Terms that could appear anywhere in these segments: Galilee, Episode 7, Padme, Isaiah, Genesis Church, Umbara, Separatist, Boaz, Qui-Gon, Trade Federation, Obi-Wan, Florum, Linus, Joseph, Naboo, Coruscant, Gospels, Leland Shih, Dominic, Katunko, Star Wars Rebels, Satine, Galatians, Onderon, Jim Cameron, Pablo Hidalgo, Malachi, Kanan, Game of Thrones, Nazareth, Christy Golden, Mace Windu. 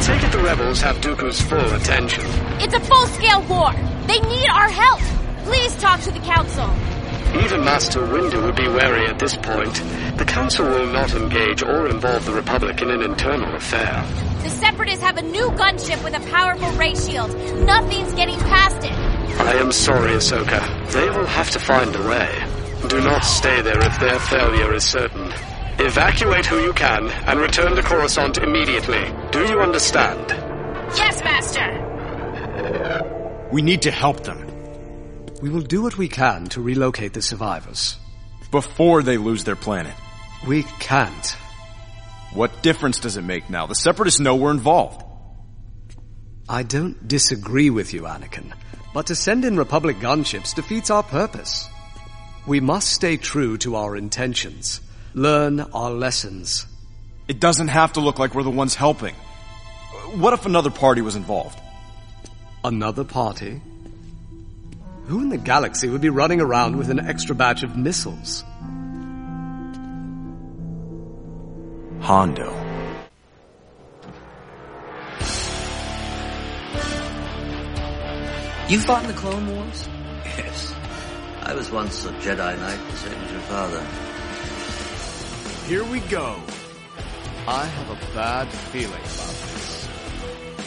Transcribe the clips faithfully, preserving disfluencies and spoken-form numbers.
I take it the rebels have Dooku's full attention. It's a full-scale war. They need our help. Please talk to the Council. Even Master Windu would be wary at this point. The Council will not engage or involve the Republic in an internal affair. The Separatists have a new gunship with a powerful ray shield. Nothing's getting past it. I am sorry, Ahsoka. They will have to find a way. Do not stay there if their failure is certain. Evacuate who you can and return to Coruscant immediately. Do you understand? Yes, Master. We need to help them. We will do what we can to relocate the survivors. Before they lose their planet. We can't. What difference does it make now? The Separatists know we're involved. I don't disagree with you, Anakin, but to send in Republic gunships defeats our purpose. We must stay true to our intentions. Learn our lessons. It doesn't have to look like we're the ones helping. What if another party was involved? Another party? Who in the galaxy would be running around with an extra batch of missiles? Hondo. You fought in the Clone Wars? Yes. I was once a Jedi Knight the same as your father. Here we go. I have a bad feeling about this.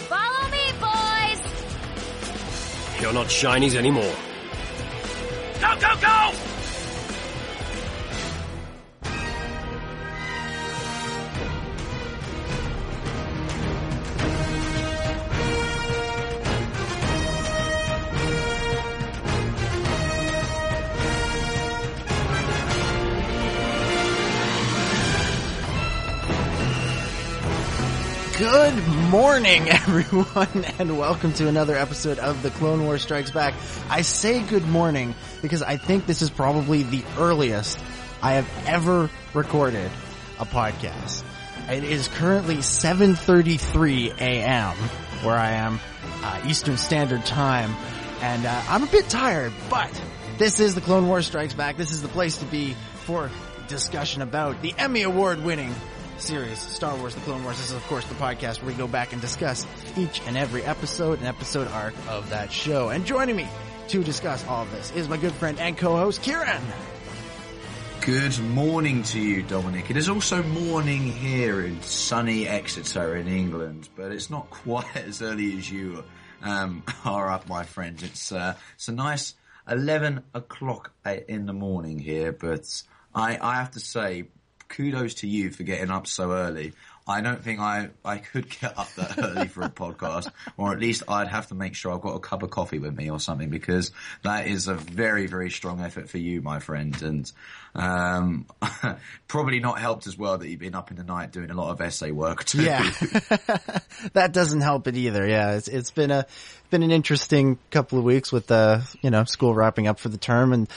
Follow me, boys! You're not shinies anymore. Go, go, go! Good morning, everyone, and welcome to another episode of The Clone Wars Strikes Back. I say good morning because I think this is probably the earliest I have ever recorded a podcast. It is currently seven thirty-three a.m. where I am, uh, Eastern Standard Time, and uh, I'm a bit tired, but this is The Clone Wars Strikes Back. This is the place to be for discussion about the Emmy Award-winning series, Star Wars, The Clone Wars. This is, of course, the podcast where we go back and discuss each and every episode and episode arc of that show. And joining me to discuss all of this is my good friend and co-host, Kieran. Good morning to you, Dominic. It is also morning here in sunny Exeter in England, but it's not quite as early as you um, are up, my friends. It's, uh, it's a nice eleven o'clock in the morning here, but I, I have to say, kudos to you for getting up so early. I don't think I, I could get up that early for a podcast, or at least I'd have to make sure I've got a cup of coffee with me or something, because that is a very, very strong effort for you, my friend. And um, probably not helped as well that you've been up in the night doing a lot of essay work too. Yeah, that doesn't help it either. Yeah, it's it's been a been an interesting couple of weeks with uh you know school wrapping up for the term and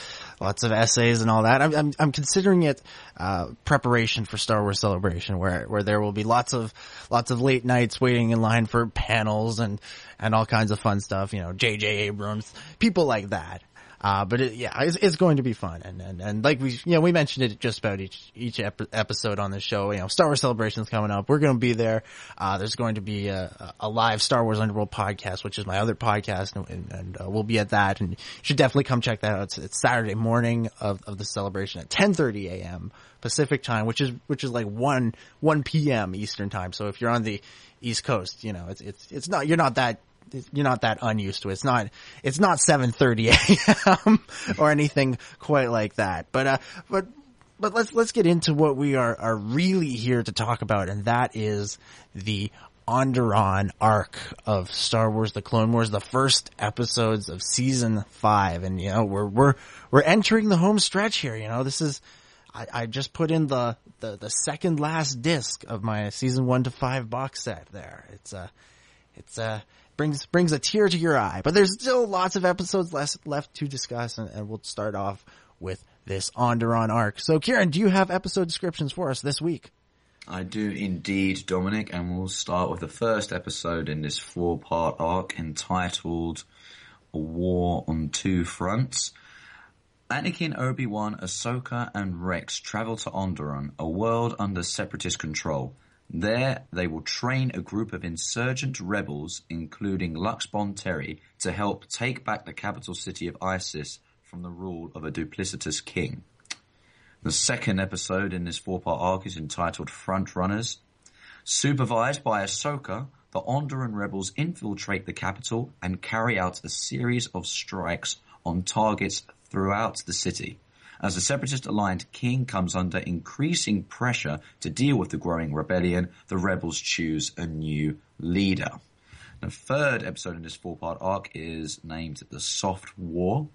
lots of essays and all that. I'm I'm, I'm considering it uh preparation for Star Wars Celebration, where where there will be lots of lots of late nights waiting in line for panels and and all kinds of fun stuff. You know, J J Abrams, people like that. Uh, but it, yeah, it's, it's going to be fun. And, and, and like we, you know, we mentioned it just about each, each ep- episode on the show. You know, Star Wars Celebration's coming up. We're going to be there. Uh, there's going to be a, a live Star Wars Underworld podcast, which is my other podcast, and, and uh, we'll be at that, and you should definitely come check that out. It's, it's Saturday morning of, of the celebration at ten thirty a.m. Pacific time, which is, which is like one, one p.m. Eastern time. So if you're on the East Coast, you know, it's, it's, it's not, you're not that, you're not that unused to it. It's not, it's not seven thirty a.m. or anything quite like that. But, uh, but, but let's, let's get into what we are, are really here to talk about. And that is the Onderon arc of Star Wars, The Clone Wars, the first episodes of season five. And, you know, we're, we're, we're entering the home stretch here. You know, this is, I, I just put in the, the, the second last disc of my season one to five box set there. It's, uh, it's, uh, Brings brings a tear to your eye, but there's still lots of episodes less, left to discuss, and, and we'll start off with this Onderon arc. So, Kieran, do you have episode descriptions for us this week? I do indeed, Dominic, and we'll start with the first episode in this four-part arc entitled "A War on Two Fronts." Anakin, Obi-Wan, Ahsoka, and Rex travel to Onderon, a world under Separatist control. There, they will train a group of insurgent rebels, including Lux Bonteri, to help take back the capital city of ISIS from the rule of a duplicitous king. The second episode in this four-part arc is entitled Front Runners. Supervised by Ahsoka, the Onderon rebels infiltrate the capital and carry out a series of strikes on targets throughout the city, as the Separatist-aligned king comes under increasing pressure to deal with the growing rebellion. The rebels choose a new leader. The third episode in this four-part arc is named The Soft War.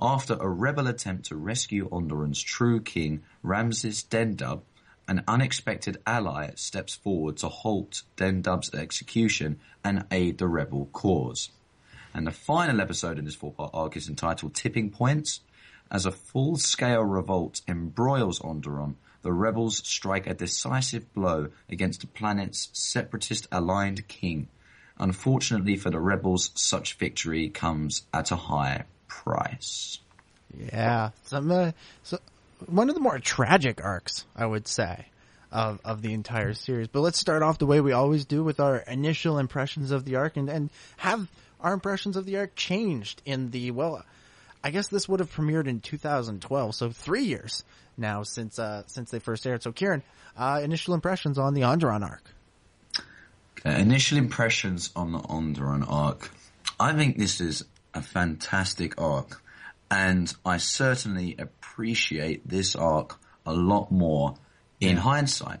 After a rebel attempt to rescue Onderon's true king, Ramses Dendup, an unexpected ally steps forward to halt Dendub's execution and aid the rebel cause. And the final episode in this four-part arc is entitled Tipping Points. As a full-scale revolt embroils Onderon, the rebels strike a decisive blow against the planet's separatist-aligned king. Unfortunately for the rebels, such victory comes at a high price. Yeah, some, uh, so one of the more tragic arcs, I would say, of, of the entire series. But let's start off the way we always do with our initial impressions of the arc, and, and have our impressions of the arc changed in the, well... I guess this would have premiered in two thousand twelve, so three years now since uh, since they first aired. So, Kieran, uh, initial impressions on the Onderon arc. Okay, initial impressions on the Onderon arc. I think this is a fantastic arc, and I certainly appreciate this arc a lot more in yeah. hindsight.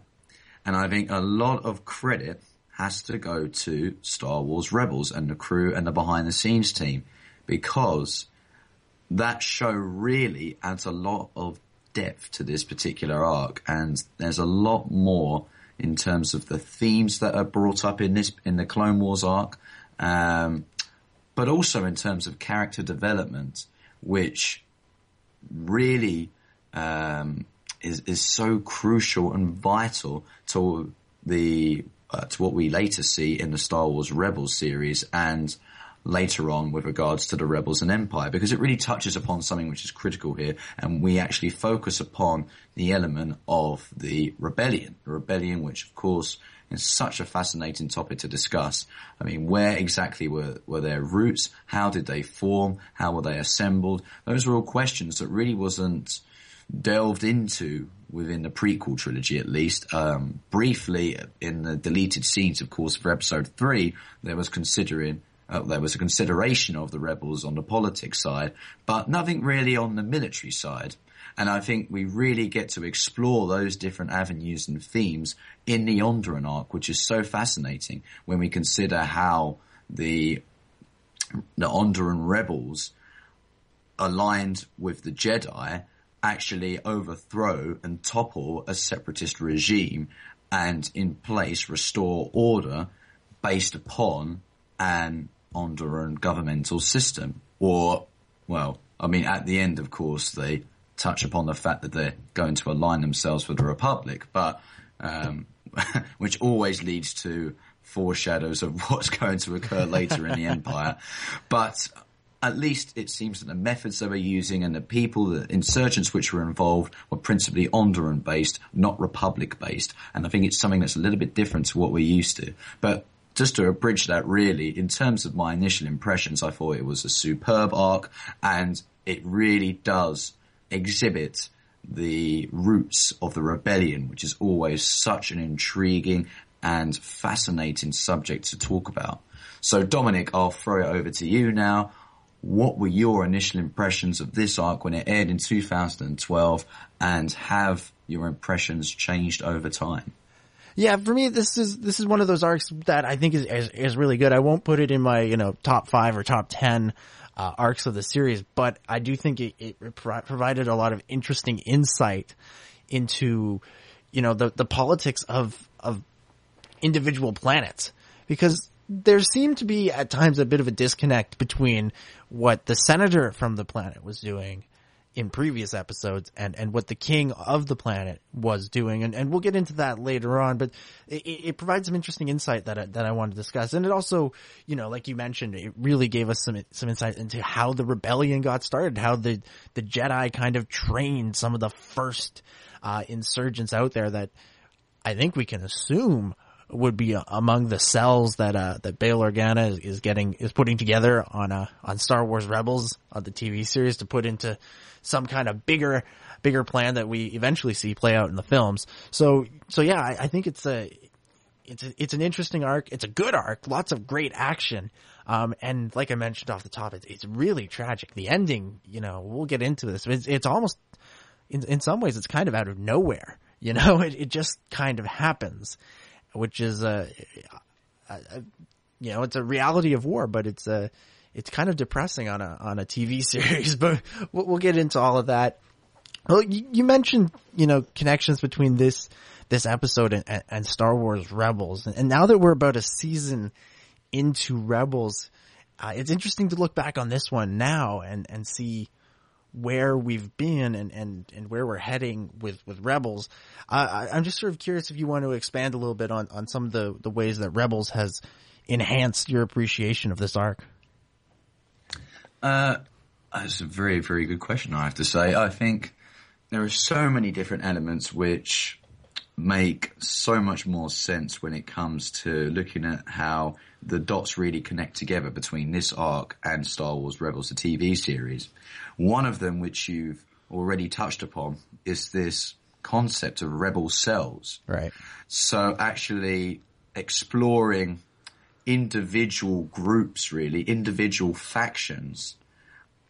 And I think a lot of credit has to go to Star Wars Rebels and the crew and the behind-the-scenes team, because... that show really adds a lot of depth to this particular arc, and there's a lot more in terms of the themes that are brought up in this in the Clone Wars arc, um, but also in terms of character development, which really um, is is so crucial and vital to the uh, to what we later see in the Star Wars Rebels series and. Later on with regards to the Rebels and Empire, because it really touches upon something which is critical here, and we actually focus upon the element of the rebellion. The rebellion, which of course is such a fascinating topic to discuss. I mean, where exactly were, were their roots? How did they form? How were they assembled? Those were all questions that really wasn't delved into within the prequel trilogy, at least. Um, briefly, in the deleted scenes, of course, for episode three, there was considering Uh, there was a consideration of the rebels on the politics side, but nothing really on the military side. And I think we really get to explore those different avenues and themes in the Onderon arc, which is so fascinating when we consider how the the Onderon rebels aligned with the Jedi actually overthrow and topple a separatist regime and in place restore order based upon an Onderon governmental system. Or, well, I mean, at the end, of course, they touch upon the fact that they're going to align themselves with the Republic, but um, which always leads to foreshadows of what's going to occur later in the Empire. But at least it seems that the methods they were using and the people, the insurgents which were involved, were principally Onderon-based, not Republic-based. And I think it's something that's a little bit different to what we're used to. But just to abridge that, really, in terms of my initial impressions, I thought it was a superb arc, and it really does exhibit the roots of the rebellion, which is always such an intriguing and fascinating subject to talk about. So, Dominic, I'll throw it over to you now. What were your initial impressions of this arc when it aired in two thousand twelve, and have your impressions changed over time? Yeah, for me, this is, this is one of those arcs that I think is, is, is really good. I won't put it in my, you know, top five or top ten, uh, arcs of the series, but I do think it, it pro- provided a lot of interesting insight into, you know, the, the politics of, of individual planets, because there seemed to be at times a bit of a disconnect between what the senator from the planet was doing in previous episodes and, and what the king of the planet was doing. And, and we'll get into that later on, but it, it provides some interesting insight that I, that I want to discuss. And it also, you know, like you mentioned, it really gave us some, some insight into how the rebellion got started, how the, the Jedi kind of trained some of the first, uh, insurgents out there that I think we can assume would be among the cells that uh, that Bail Organa is, is getting is putting together on uh, on Star Wars Rebels on the T V series to put into some kind of bigger bigger plan that we eventually see play out in the films. So so yeah, I, I think it's a it's a, it's an interesting arc. It's a good arc. Lots of great action. Um, and like I mentioned off the top, it's, it's really tragic. The ending, you know, we'll get into this. It's, it's almost in in some ways it's kind of out of nowhere. You know, it, it just kind of happens. Which is a, a, a, you know, it's a reality of war, but it's a, it's kind of depressing on a on a T V series. But we'll, we'll get into all of that. Well, you, you mentioned, you know, connections between this this episode and, and Star Wars Rebels, and now that we're about a season into Rebels, uh, it's interesting to look back on this one now and and see where we've been and, and, and where we're heading with, with Rebels. Uh, I'm just sort of curious if you want to expand a little bit on, on some of the, the ways that Rebels has enhanced your appreciation of this arc. Uh, that's a very, very good question, I have to say. I think there are so many different elements which make so much more sense when it comes to looking at how the dots really connect together between this arc and Star Wars Rebels, the T V series. One of them, which you've already touched upon, is this concept of rebel cells. Right. So actually exploring individual groups, really, individual factions,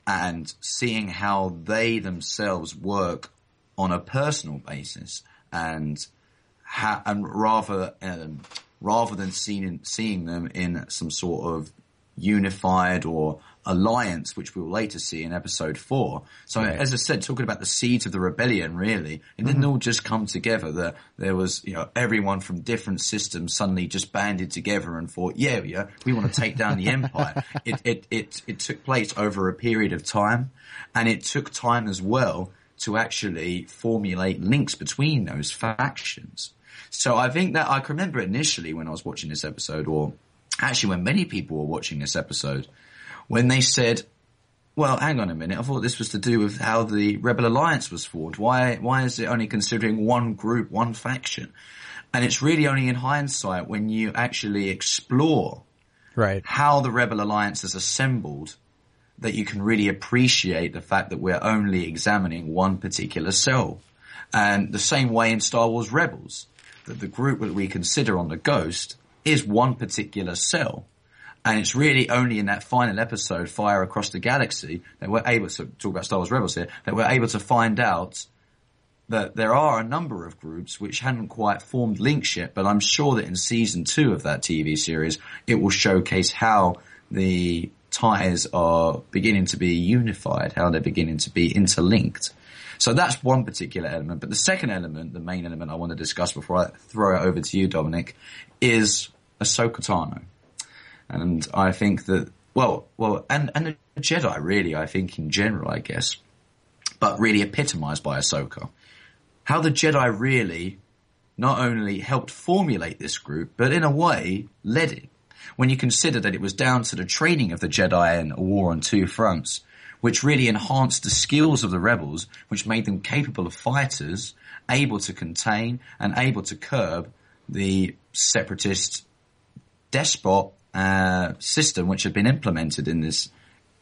and seeing how they themselves work on a personal basis, and ha- and rather um, rather than seeing seeing them in some sort of unified or alliance, which we'll later see in episode four. So right. As I said, talking about the seeds of the rebellion, really, it didn't mm-hmm. all just come together. That there was, you know, everyone from different systems suddenly just banded together and thought, yeah, yeah, we want to take down the empire. It, it, it, it took place over a period of time, and it took time as well to actually formulate links between those factions. So I think that I can remember initially when I was watching this episode, or actually when many people were watching this episode, when they said, well, hang on a minute, I thought this was to do with how the Rebel Alliance was formed. Why why is it only considering one group, one faction? And it's really only in hindsight when you actually explore right. how the Rebel Alliance is assembled that you can really appreciate the fact that we're only examining one particular cell. And the same way in Star Wars Rebels, that the group that we consider on the Ghost is one particular cell. And it's really only in that final episode, Fire Across the Galaxy, that we're able to talk about Star Wars Rebels here, that we're able to find out that there are a number of groups which hadn't quite formed links yet, but I'm sure that in season two of that T V series, it will showcase how the ties are beginning to be unified, how they're beginning to be interlinked. So that's one particular element. But the second element, the main element I want to discuss before I throw it over to you, Dominic, is Ahsoka Tano. And I think that, well, well, and, and the Jedi really, I think in general, I guess, but really epitomized by Ahsoka. How the Jedi really not only helped formulate this group, but in a way led it. When you consider that it was down to the training of the Jedi in a war on two fronts, which really enhanced the skills of the rebels, which made them capable of fighters, able to contain and able to curb the separatist despot uh, system which had been implemented in this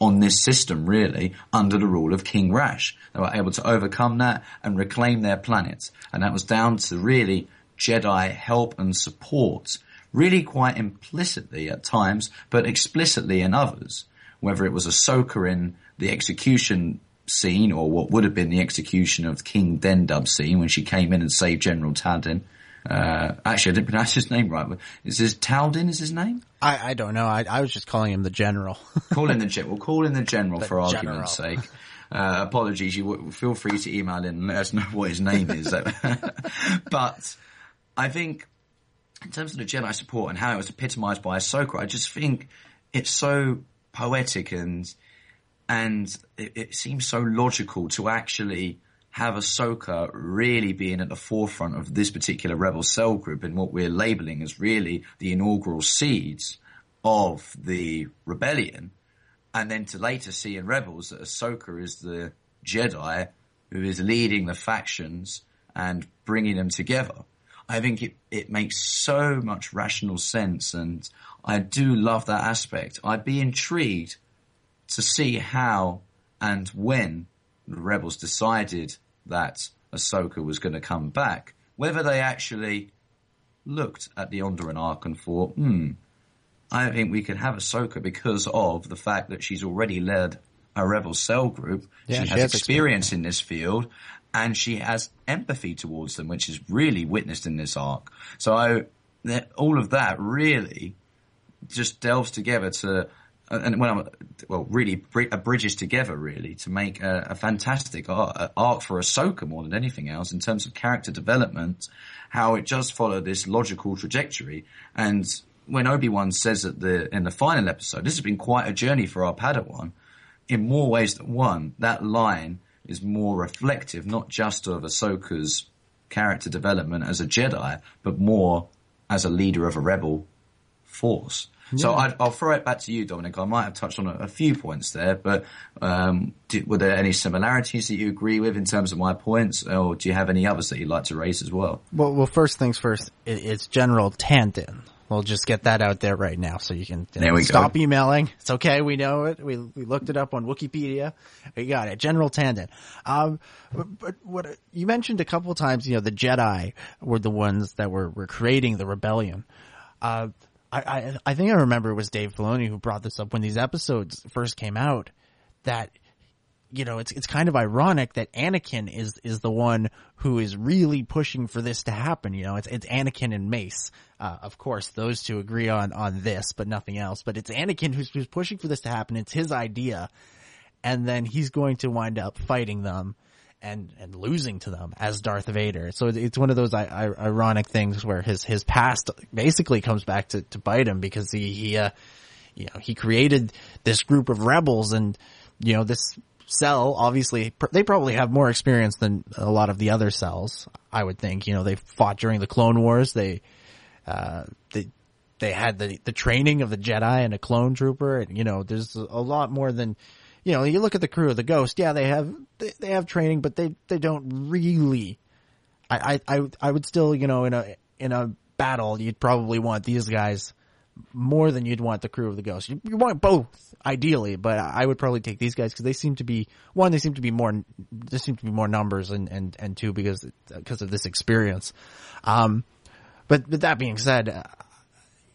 on this system, really, under the rule of King Rash. They were able to overcome that and reclaim their planet. And that was down to really Jedi help and support, really quite implicitly at times, but explicitly in others, whether it was Ahsoka in the execution scene or what would have been the execution of King Dendup scene when she came in and saved General Tandin. Uh, actually, I didn't pronounce his name right. Is this Taldin is his name? I, I don't know. I, I was just calling him the General. Call him the General. We'll call him the General the for argument's general. sake. Uh, apologies. You w- feel free to email in and let us know what his name is. But I think in terms of the Jedi support and how it was epitomized by Ahsoka, I just think it's so poetic and and it, it seems so logical to actually have Ahsoka really being at the forefront of this particular rebel cell group and what we're labeling as really the inaugural seeds of the rebellion. And then to later see in Rebels that Ahsoka is the Jedi who is leading the factions and bringing them together. I think it, it makes so much rational sense, and I do love that aspect. I'd be intrigued to see how and when the Rebels decided that Ahsoka was going to come back, whether they actually looked at the Onderon arc and thought, hmm, I think we could have Ahsoka because of the fact that she's already led a rebel cell group. Yeah, she, she has, has experience, experience in this field, and she has empathy towards them, which is really witnessed in this arc. So I, all of that really just delves together to, and when I'm, well, really bridges together really to make a, a fantastic arc, arc for Ahsoka more than anything else in terms of character development, how it just followed this logical trajectory. And when Obi-Wan says at the, in the final episode, this has been quite a journey for our Padawan, in more ways than one, that line is more reflective, not just of Ahsoka's character development as a Jedi, but more as a leader of a rebel force. Yeah. So I'd, I'll throw it back to you, Dominic. I might have touched on a, a few points there, but um, do, were there any similarities that you agree with in terms of my points, or do you have any others that you'd like to raise as well? Well, well first things first, it, it's General Tandin. We'll just get that out there right now so you can you know, stop go. emailing. It's okay. We know it. We we looked it up on Wikipedia. We got it. General Tandin. Um, but, but what you mentioned a couple of times, you know, the Jedi were the ones that were, were creating the rebellion. Uh, I, I, I think I remember it was Dave Filoni who brought this up when these episodes first came out, that, you know, it's, it's kind of ironic that Anakin is, is the one who is really pushing for this to happen. You know, it's, it's Anakin and Mace. Uh, of course, those two agree on, on this, but nothing else. But it's Anakin who's, who's pushing for this to happen. It's his idea. And then he's going to wind up fighting them and, and losing to them as Darth Vader. So it's one of those I, I, ironic things where his, his past basically comes back to, to bite him, because he, he, uh, you know, he created this group of rebels, and, you know, this, cell, obviously, they probably have more experience than a lot of the other cells, I would think. You know, they fought during the Clone Wars. They, uh, they, they had the, the training of the Jedi and a clone trooper. And, you know, there's a lot more than, you know, you look at the crew of the Ghost. Yeah, they have, they, they have training, but they, they don't really, I, I, I would still, you know, in a, in a battle, you'd probably want these guys more than you'd want the crew of the Ghost. You, you want both, ideally, but I would probably take these guys because they seem to be, one, they seem to be more, there seem to be more numbers, and, and, and two, because, because of this experience. Um, but, but that being said, uh,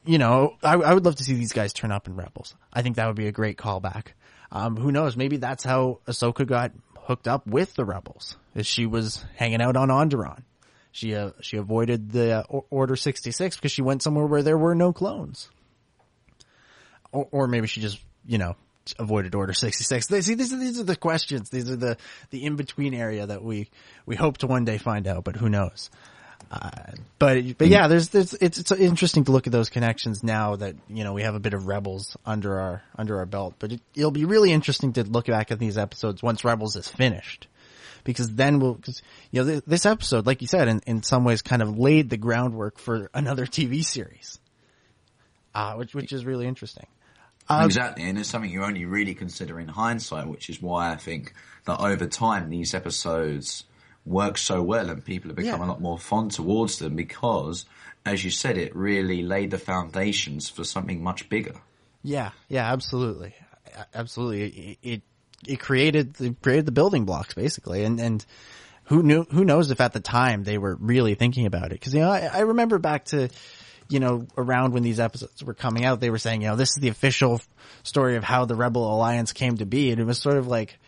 you know, I, I would love to see these guys turn up in Rebels. I think that would be a great callback. Um, who knows? Maybe that's how Ahsoka got hooked up with the Rebels, is she was hanging out on Onderon. She uh, she avoided the uh, Order sixty-six because she went somewhere where there were no clones. Or, or maybe she just, you know, avoided Order sixty-six. They, see, these are, these are the questions. These are the, the in-between area that we, we hope to one day find out, but who knows. Uh, but, but yeah, there's, there's, it's, it's interesting to look at those connections now that, you know, we have a bit of Rebels under our, under our belt, but it, it'll be really interesting to look back at these episodes once Rebels is finished. Because then we'll, cause, you know, this episode, like you said, in, in some ways kind of laid the groundwork for another T V series, uh, which, which is really interesting. Um, exactly. And it's something you only really consider in hindsight, which is why I think that over time these episodes work so well and people have become yeah. a lot more fond towards them, because, as you said, it really laid the foundations for something much bigger. Yeah. Yeah, absolutely. Absolutely. It, it It created the, created the building blocks, basically. And, and who knew, who knows if at the time they were really thinking about it. Cause, you know, I, I remember back to, you know, around when these episodes were coming out, they were saying, you know, this is the official story of how the Rebel Alliance came to be. And it was sort of like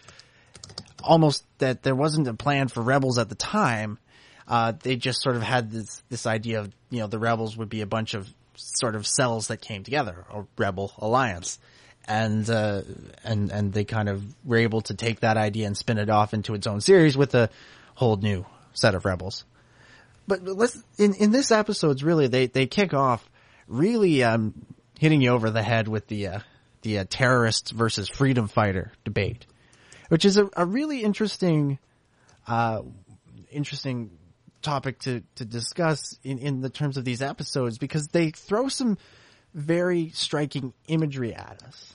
almost that there wasn't a plan for Rebels at the time. Uh, they just sort of had this, this idea of, you know, the Rebels would be a bunch of sort of cells that came together, a Rebel Alliance. And, uh, and, and they kind of were able to take that idea and spin it off into its own series with a whole new set of rebels. But let's, in, in this episode's really, they, they kick off really, um, hitting you over the head with the, uh, the, uh, terrorist versus freedom fighter debate, which is a, a really interesting, uh, interesting topic to, to discuss in, in the terms of these episodes, because they throw some very striking imagery at us.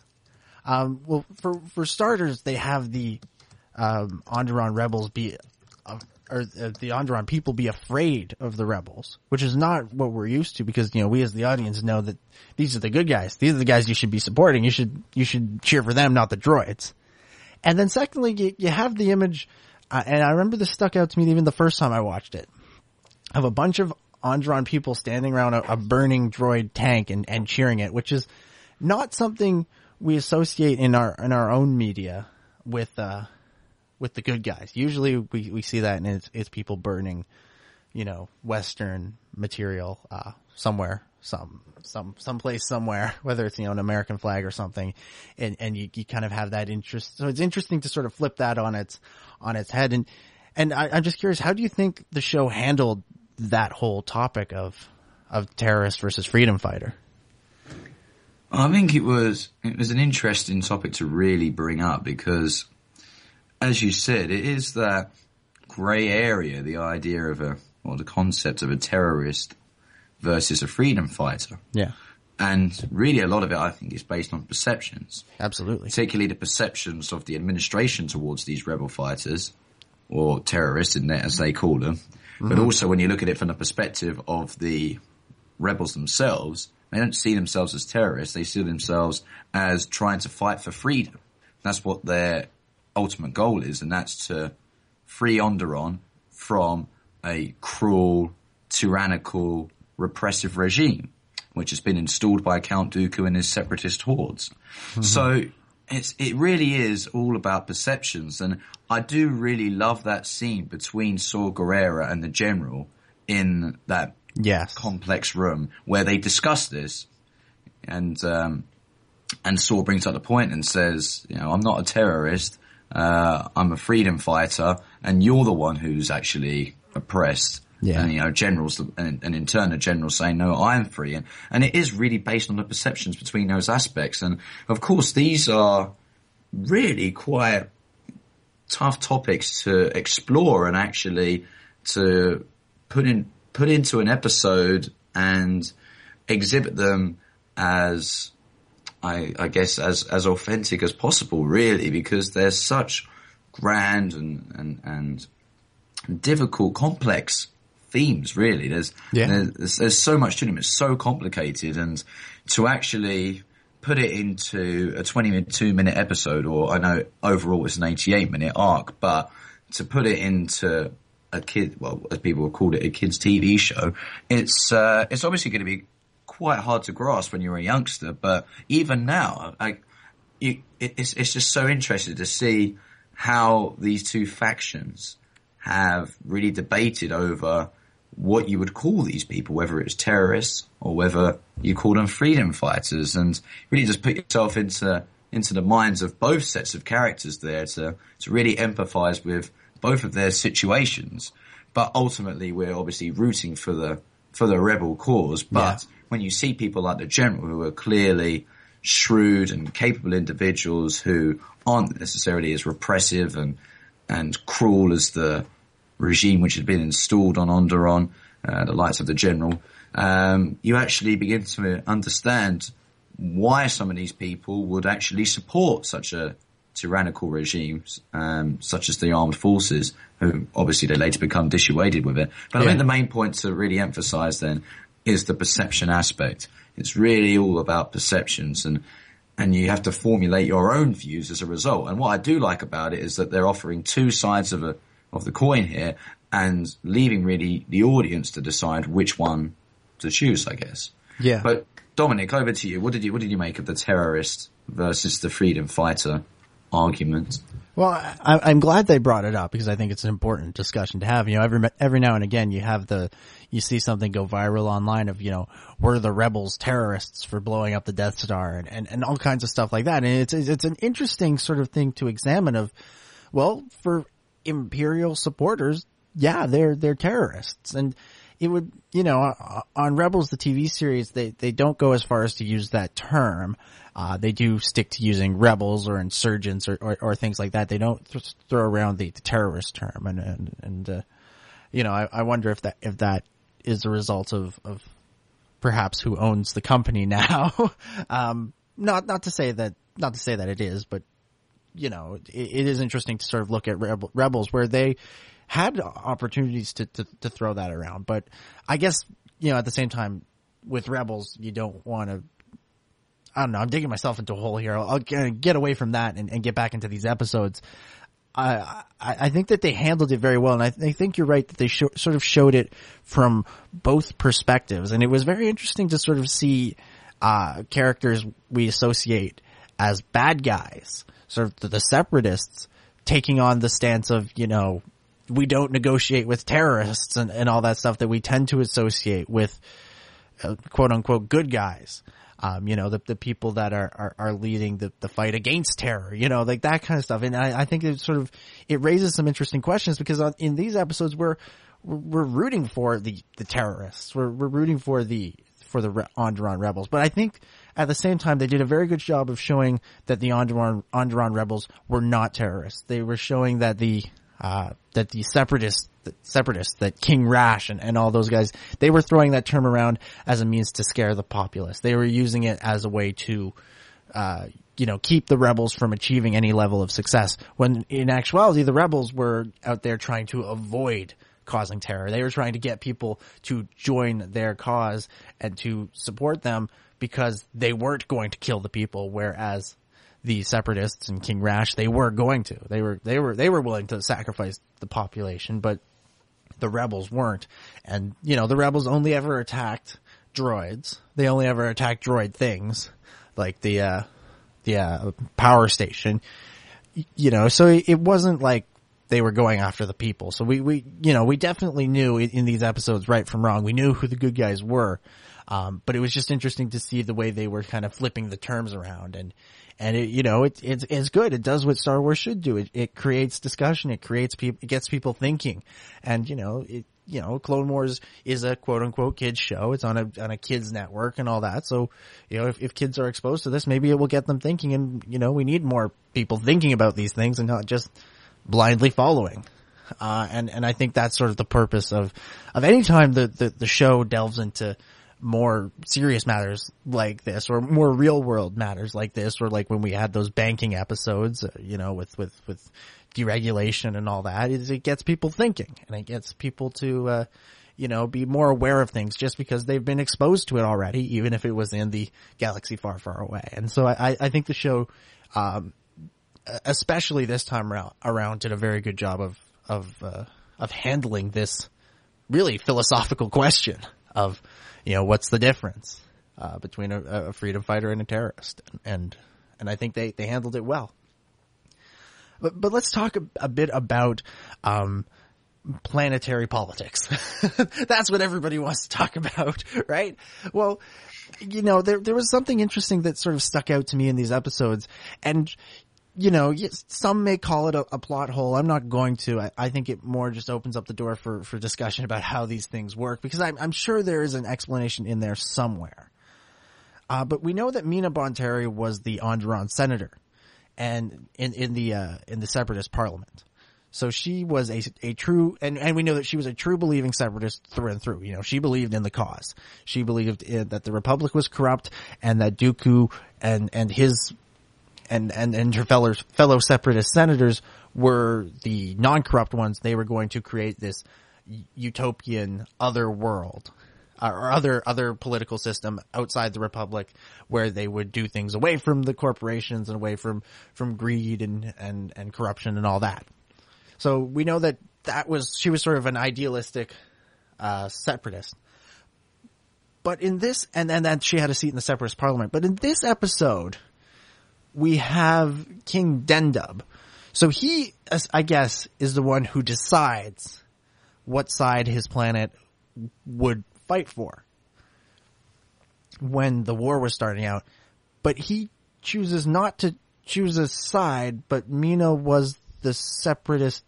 Um, well, for, for starters, they have the, um, Onderon rebels be a, or uh, the Onderon people be afraid of the rebels, which is not what we're used to, because, you know, we as the audience know that these are the good guys. These are the guys you should be supporting. You should, you should cheer for them, not the droids. And then secondly, you, you have the image, uh, and I remember this stuck out to me even the first time I watched it, of a bunch of Onderon people standing around a, a burning droid tank and, and cheering it, which is not something we associate in our, in our own media with, uh, with the good guys. Usually we, we see that and it's, it's people burning, you know, Western material, uh, somewhere, some, some, someplace somewhere, whether it's, you know, an American flag or something. And, and you, you kind of have that interest. So it's interesting to sort of flip that on its, on its head. And, and I, I'm just curious, how do you think the show handled that whole topic of, of terrorist versus freedom fighter? I think it was, it was an interesting topic to really bring up because, as you said, it is that grey area, the idea of a, or the concept of a terrorist versus a freedom fighter. Yeah. And really a lot of it, I think, is based on perceptions. Absolutely. Particularly the perceptions of the administration towards these rebel fighters, or terrorists, in there, as they call them. Mm-hmm. But also when you look at it from the perspective of the rebels themselves, they don't see themselves as terrorists. They see themselves as trying to fight for freedom. That's what they're... ultimate goal is, and that's to free Onderon from a cruel, tyrannical, repressive regime, which has been installed by Count Dooku and his separatist hordes. Mm-hmm. So it's, it really is all about perceptions, and I do really love that scene between Saw Gerrera and the General in that yes. complex room where they discuss this, and um, and Saw brings up the point and says, you know, I'm not a terrorist. Uh, I'm a freedom fighter, and you're the one who's actually oppressed. Yeah. And, you know, generals, and, and in turn, a general saying, no, I'm free. And, and it is really based on the perceptions between those aspects. And, of course, these are really quite tough topics to explore and actually to put in, put into an episode and exhibit them as... I, I guess as, as authentic as possible, really, because they're such grand and, and, and difficult, complex themes, really. There's, yeah. there's, there's so much to them. It's so complicated. And to actually put it into a twenty-two minute episode, or I know overall it's an eighty-eight minute arc, but to put it into a kid, well, as people would call it, a kid's T V show, it's, uh, it's obviously going to be quite hard to grasp when you're a youngster, but even now, I, you, it's, it's just so interesting to see how these two factions have really debated over what you would call these people, whether it's terrorists or whether you call them freedom fighters, and really just put yourself into into the minds of both sets of characters there to to really empathize with both of their situations. But ultimately, we're obviously rooting for the for the rebel cause, but yeah. when you see people like the General, who are clearly shrewd and capable individuals who aren't necessarily as repressive and and cruel as the regime which had been installed on Onderon, uh, the likes of the General, um, you actually begin to understand why some of these people would actually support such a tyrannical regimes, um, such as the armed forces, who obviously they later become dissuaded with it. But yeah. I think the main point to really emphasise then is the perception aspect. It's really all about perceptions, and and you have to formulate your own views as a result. And what I do like about it is that they're offering two sides of a of the coin here and leaving really the audience to decide which one to choose, I guess. Yeah. But Dominic, over to you. What did you what did you make of the terrorist versus the freedom fighter argument? Well, I, I'm glad they brought it up because I think it's an important discussion to have. You know, every every now and again, you have the you see something go viral online of, you know, were the rebels terrorists for blowing up the Death Star and, and, and all kinds of stuff like that. And it's it's an interesting sort of thing to examine. Of, well, for Imperial supporters, yeah, they're they're terrorists, and it would, you know, on Rebels, the T V series, they they don't go as far as to use that term. Uh, they do stick to using rebels or insurgents or, or, or things like that. They don't th- throw around the, the terrorist term, and and, and uh, you know, I, I wonder if that if that is a result of, of perhaps who owns the company now. um, not not to say that not to say that it is, but you know, it, it is interesting to sort of look at rebel, rebels where they had opportunities to, to, to throw that around. But I guess, you know, at the same time, with Rebels, you don't want to – I don't know. I'm digging myself into a hole here. I'll, I'll get away from that and, and get back into these episodes. I, I, I think that they handled it very well, and I, th- I think you're right that they sh- sort of showed it from both perspectives. And it was very interesting to sort of see uh, characters we associate as bad guys, sort of the, the separatists, taking on the stance of, you know, we don't negotiate with terrorists and, and all that stuff that we tend to associate with uh, quote-unquote good guys. Um, you know, the, the people that are, are, are leading the, the fight against terror, you know, like that kind of stuff. And I, I think it sort of, it raises some interesting questions, because on, in these episodes we're, we're rooting for the, the terrorists. We're, we're rooting for the, for the Re- Onderon rebels. But I think at the same time, they did a very good job of showing that the Onderon, Onderon rebels were not terrorists. They were showing that the, uh, that the separatists, the separatists, that King Rash and, and all those guys, they were throwing that term around as a means to scare the populace. They were using it as a way to, uh, you know, keep the rebels from achieving any level of success. When in actuality, the rebels were out there trying to avoid causing terror. They were trying to get people to join their cause and to support them, because they weren't going to kill the people, whereas the separatists and King Rash, they were going to. They were, they were, they were willing to sacrifice the population, but the rebels weren't. And, you know, the rebels only ever attacked droids. They only ever attacked droid things, like the, uh, the, uh, power station, you know, so it wasn't like they were going after the people. So we, we, you know, we definitely knew in, in these episodes right from wrong. We knew who the good guys were. Um, but it was just interesting to see the way they were kind of flipping the terms around, and, and it, you know, it, it, it's good. It does what Star Wars should do. It, it creates discussion. It creates people, it gets people thinking. And, you know, it, you know, Clone Wars is a quote unquote kids show. It's on a, on a kids network and all that. So, you know, if, if kids are exposed to this, maybe it will get them thinking. And, you know, we need more people thinking about these things and not just blindly following. Uh, and, and I think that's sort of the purpose of, of any time the, the, the show delves into more serious matters like this, or more real world matters like this, or like when we had those banking episodes, you know, with, with, with deregulation and all that, is it gets people thinking, and it gets people to, uh, you know, be more aware of things just because they've been exposed to it already, even if it was in the galaxy far, far away. And so I, I think the show, um, especially this time around, did a very good job of, of, uh, of handling this really philosophical question of, you know, what's the difference uh, between a, a freedom fighter and a terrorist, and and, and I think they, they handled it well. But but let's talk a, a bit about um, planetary politics. That's what everybody wants to talk about, right? Well, you know, there there was something interesting that sort of stuck out to me in these episodes, and you know, some may call it a, a plot hole. I'm not going to. I, I think it more just opens up the door for, for discussion about how these things work, because I'm, I'm sure there is an explanation in there somewhere. Uh, but we know that Mina Bonteri was the Onderon senator, and in, in the, uh, in the separatist parliament. So she was a, a true, and, and we know that she was a true believing separatist through and through. You know, she believed in the cause. She believed in, that the Republic was corrupt, and that Dooku and, and his, And, and, and her fellow, fellow separatist senators were the non-corrupt ones. They were going to create this utopian other world, or other, other political system outside the Republic, where they would do things away from the corporations and away from, from greed and, and, and corruption and all that. So we know that that was, she was sort of an idealistic, uh, separatist. But in this, and, and then she had a seat in the separatist parliament. But in this episode, we have King Dendup. So he, I guess, is the one who decides what side his planet would fight for when the war was starting out. But he chooses not to choose a side, but Mina was the separatist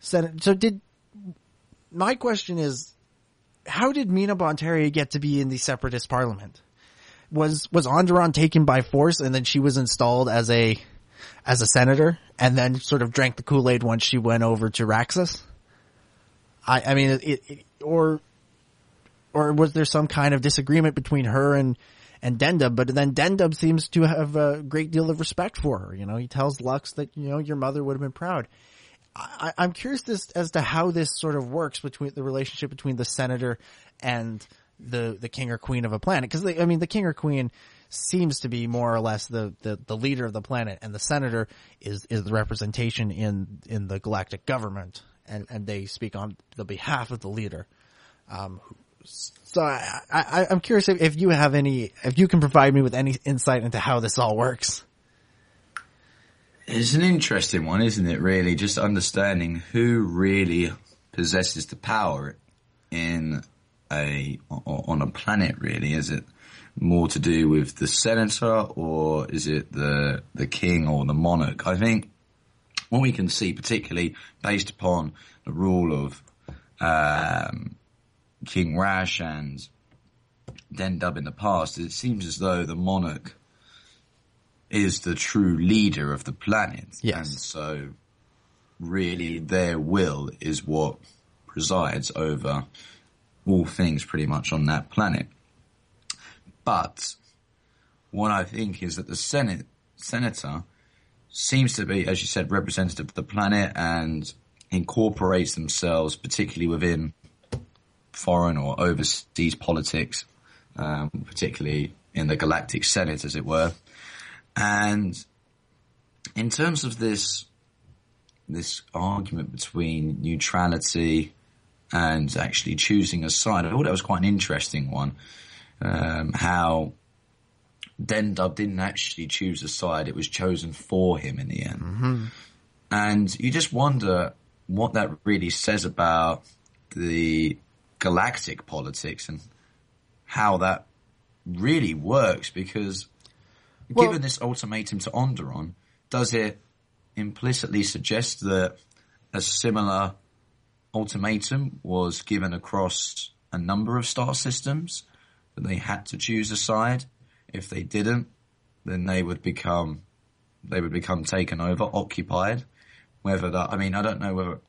senator. So did, my question is, how did Mina Bonteri get to be in the separatist parliament? Was, was Onderon taken by force, and then she was installed as a, as a senator, and then sort of drank the Kool-Aid once she went over to Raxus? I, I mean, it, it, or, or was there some kind of disagreement between her and, and Dendup? But then Dendup seems to have a great deal of respect for her. You know, he tells Lux that, you know, your mother would have been proud. I, I'm curious this, as to how this sort of works between the relationship between the senator and the the king or queen of a planet. Because I mean, the king or queen seems to be more or less the, the, the leader of the planet, and the senator is is the representation in in the galactic government, and, and they speak on the behalf of the leader. Um, so I, I, I'm curious if, if you have any, if you can provide me with any insight into how this all works. It's an interesting one, isn't it, really? Just understanding who really possesses the power in a on a planet, really. Is it more to do with the senator, or is it the the king or the monarch? I think what we can see, particularly based upon the rule of um, King Rash and Dendup in the past, it seems as though the monarch is the true leader of the planet. Yes. And so really their will is what presides over all things pretty much on that planet. But what I think is that the Senate senator seems to be, as you said, representative of the planet and incorporates themselves particularly within foreign or overseas politics, um, particularly in the Galactic Senate, as it were. And in terms of this this argument between neutrality and actually choosing a side, I thought that was quite an interesting one, um, how Dendup didn't actually choose a side. It was chosen for him in the end. Mm-hmm. And you just wonder what that really says about the galactic politics and how that really works, because... Well, given this ultimatum to Onderon, does it implicitly suggest that a similar ultimatum was given across a number of star systems, that they had to choose a side? If they didn't, then they would become they would become taken over, occupied. Whether that, I mean, I don't know whether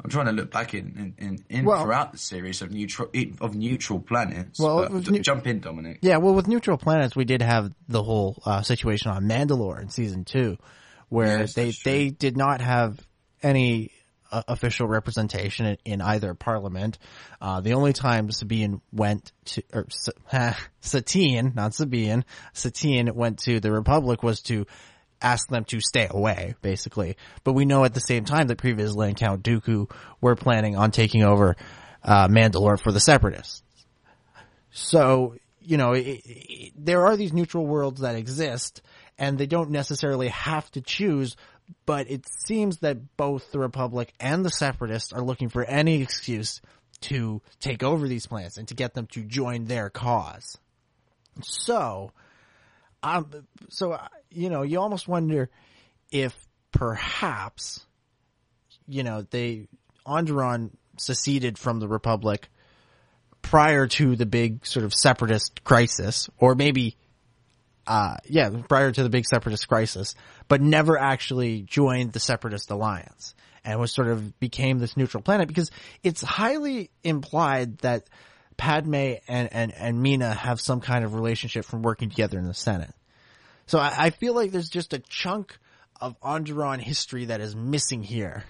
I'm trying to look back in, in, in, in well, throughout the series of neutral of neutral planets. Well, ne- jump in, Dominic. Yeah, well, with neutral planets, we did have the whole uh, situation on Mandalore in season two, where yes, they they did not have any uh, official representation in, in either parliament. Uh, the only time Sabine went to, or uh, Satine, not Sabine, Satine went to the Republic was to ask them to stay away, basically. But we know at the same time that previously Count Dooku were planning on taking over uh, Mandalore for the Separatists. So, you know, it, it, there are these neutral worlds that exist, and they don't necessarily have to choose, but it seems that both the Republic and the Separatists are looking for any excuse to take over these planets and to get them to join their cause. So... Um, so, you know, you almost wonder if perhaps, you know, they, Onderon seceded from the Republic prior to the big sort of separatist crisis, or maybe, uh, yeah, prior to the big separatist crisis, but never actually joined the separatist alliance and was sort of became this neutral planet, because it's highly implied that Padme and, and, and Mina have some kind of relationship from working together in the Senate. So I, I feel like there's just a chunk of Onderon history that is missing here,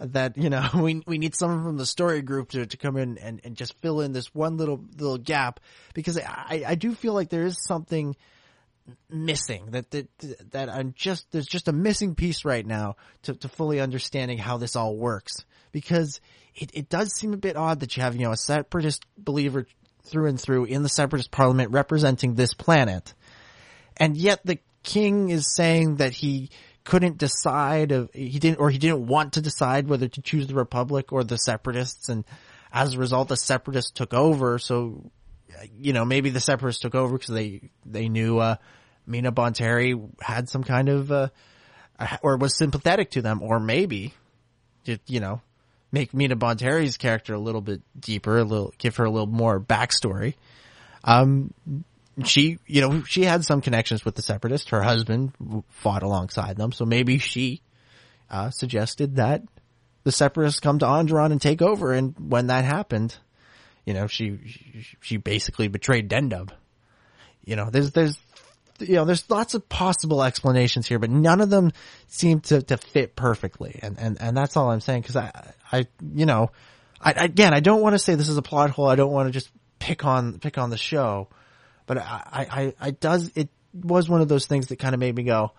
that, you know, we we need someone from the story group to, to come in and, and just fill in this one little little gap, because I, I do feel like there is something missing, that that, that I'm just there's just a missing piece right now to, to fully understanding how this all works, because It, it does seem a bit odd that you have, you know, a separatist believer through and through in the separatist parliament representing this planet, and yet the king is saying that he couldn't decide, of, he didn't, or he didn't want to decide whether to choose the Republic or the separatists, and as a result, the separatists took over. So, you know, maybe the separatists took over because they they knew uh, Mina Bonteri had some kind of, uh, or was sympathetic to them, or maybe, it, you know. Make Mina Bonteri's character a little bit deeper, a little, give her a little more backstory. Um, she, you know, she had some connections with the separatists. Her husband fought alongside them, so maybe she uh, suggested that the separatists come to Onderon and take over. And when that happened, you know, she she, she basically betrayed Dendup. You know, there's there's you know, there's lots of possible explanations here, but none of them seem to, to fit perfectly. And, and, and that's all I'm saying. Cause I, I, you know, I, again, I don't want to say this is a plot hole. I don't want to just pick on, pick on the show, but I, I, I does, it was one of those things that kind of made me go,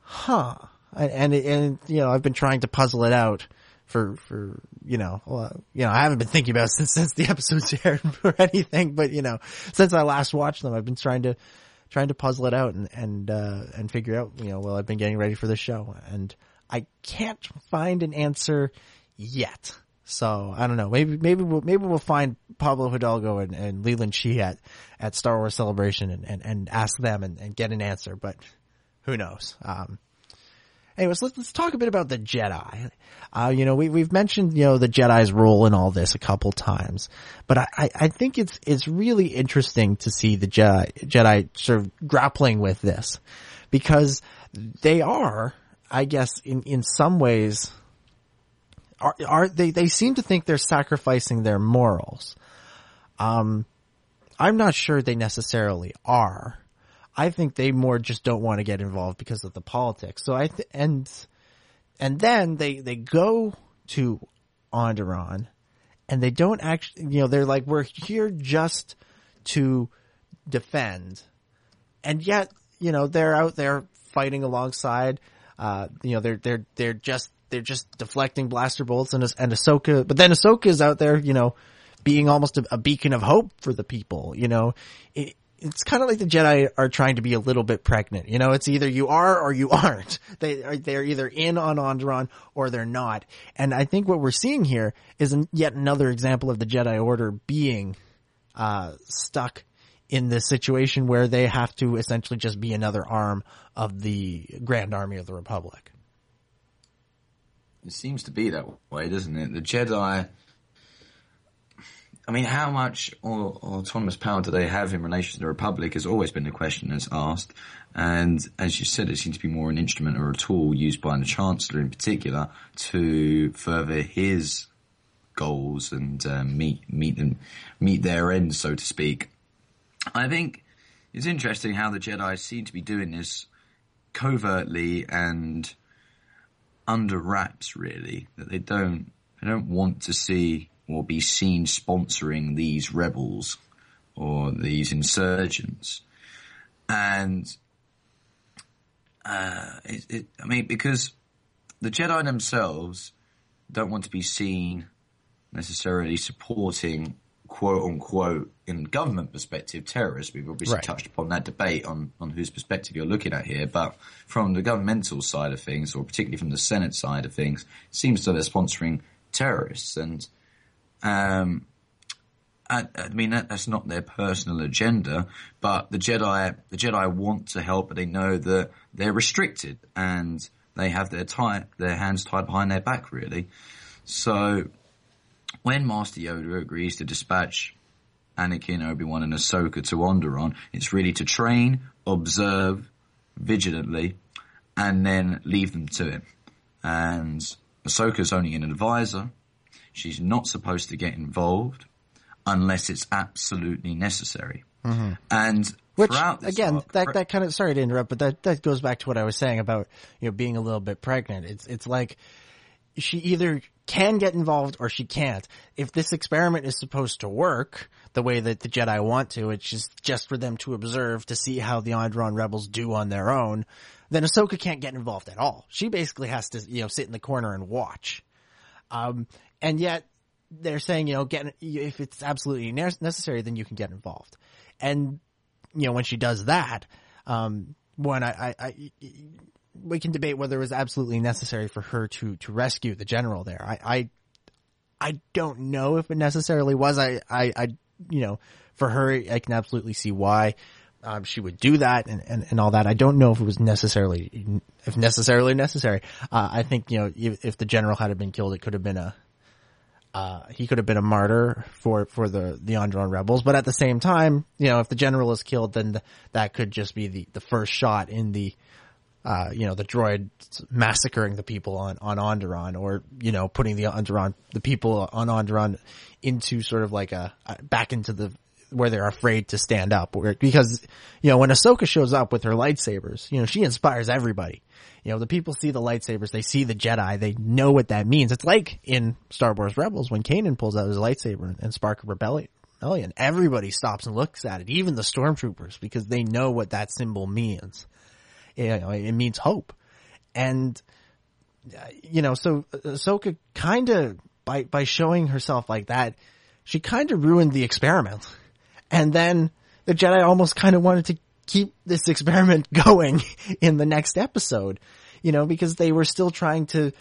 huh. And, and, and, you know, I've been trying to puzzle it out for, for, you know, well, you know, I haven't been thinking about it since, since the episodes aired or anything, but you know, since I last watched them, I've been trying to, trying to puzzle it out and, and, uh, and figure out, you know, well, I've been getting ready for the show and I can't find an answer yet. So I don't know. Maybe, maybe we'll, maybe we'll find Pablo Hidalgo and, and Leland Shih at, at Star Wars Celebration and, and, and ask them and, and get an answer, but who knows? Um, Anyways, let's, let's talk a bit about the Jedi. Uh, you know, we, we've mentioned, you know, the Jedi's role in all this a couple times, but I, I think it's, it's really interesting to see the Jedi, Jedi sort of grappling with this because they are, I guess, in, in some ways, are, are they, they seem to think they're sacrificing their morals. Um, I'm not sure they necessarily are. I think they more just don't want to get involved because of the politics. So I, th- and, and then they, they go to Onderon and they don't actually, you know, they're like, we're here just to defend. And yet, you know, they're out there fighting alongside, uh, you know, they're, they're, they're just, they're just deflecting blaster bolts and, and Ahsoka, but then Ahsoka is out there, you know, being almost a, a beacon of hope for the people, you know, it, it's kind of like the Jedi are trying to be a little bit pregnant. You know, it's either you are or you aren't. They are, they're either in on Onderon or they're not. And I think what we're seeing here is yet another example of the Jedi Order being, uh, stuck in this situation where they have to essentially just be another arm of the Grand Army of the Republic. It seems to be that way, doesn't it? The Jedi, I mean, how much autonomous power do they have in relation to the Republic has always been the question that's asked. And as you said, it seems to be more an instrument or a tool used by the Chancellor in particular to further his goals and uh, meet meet them, meet their ends, so to speak. I think it's interesting how the Jedi seem to be doing this covertly and under wraps, really, that they don't they don't want to see or be seen sponsoring these rebels or these insurgents. And, uh, it, it, I mean, because the Jedi themselves don't want to be seen necessarily supporting, quote unquote, in government perspective, terrorists. We've obviously right. touched upon that debate on, on whose perspective you're looking at here. But from the governmental side of things, or particularly from the Senate side of things, it seems that they're sponsoring terrorists. And, Um, I, I mean that, that's not their personal agenda, but the Jedi, the Jedi want to help, but they know that they're restricted and they have their tie, their hands tied behind their back, really. So when Master Yoda agrees to dispatch Anakin, Obi-Wan, and Ahsoka to Onderon, it's really to train, observe vigilantly, and then leave them to him. And Ahsoka's only an advisor. She's not supposed to get involved unless it's absolutely necessary. Mm-hmm. And which, throughout this again, arc, that that kind of sorry to interrupt, but that, that goes back to what I was saying about, you know, being a little bit pregnant. It's it's like she either can get involved or she can't. If this experiment is supposed to work the way that the Jedi want to, it's just, just for them to observe to see how the Onderon rebels do on their own, then Ahsoka can't get involved at all. She basically has to, you know, sit in the corner and watch. Um, and yet they're saying, you know, get, if it's absolutely necessary, then you can get involved. And, you know, when she does that, um, one, I, I, I, we can debate whether it was absolutely necessary for her to, to rescue the general there. I, I, I don't know if it necessarily was. I, I, I, you know, for her, I can absolutely see why, um, she would do that and, and, and all that. I don't know if it was necessarily, if necessarily necessary. Uh, I think, you know, if, if the general had been killed, it could have been a, Uh, he could have been a martyr for, for the, the Onderon rebels. But at the same time, you know, if the general is killed, then the, that could just be the, the first shot in the, uh, you know, the droid massacring the people on, on Onderon, or, you know, putting the Onderon, the people on Onderon into sort of like a, back into the, where they're afraid to stand up, where, because, you know, when Ahsoka shows up with her lightsabers, you know, she inspires everybody. You know, the people see the lightsabers, they see the Jedi, they know what that means. It's like in Star Wars Rebels when Kanan pulls out his lightsaber and Spark of Rebellion. Rebellion. Everybody stops and looks at it, even the stormtroopers, because they know what that symbol means. You know, it means hope. And, you know, so Ahsoka kind of, by, by showing herself like that, she kind of ruined the experiment. And then the Jedi almost kind of wanted to keep this experiment going in the next episode, you know, because they were still trying to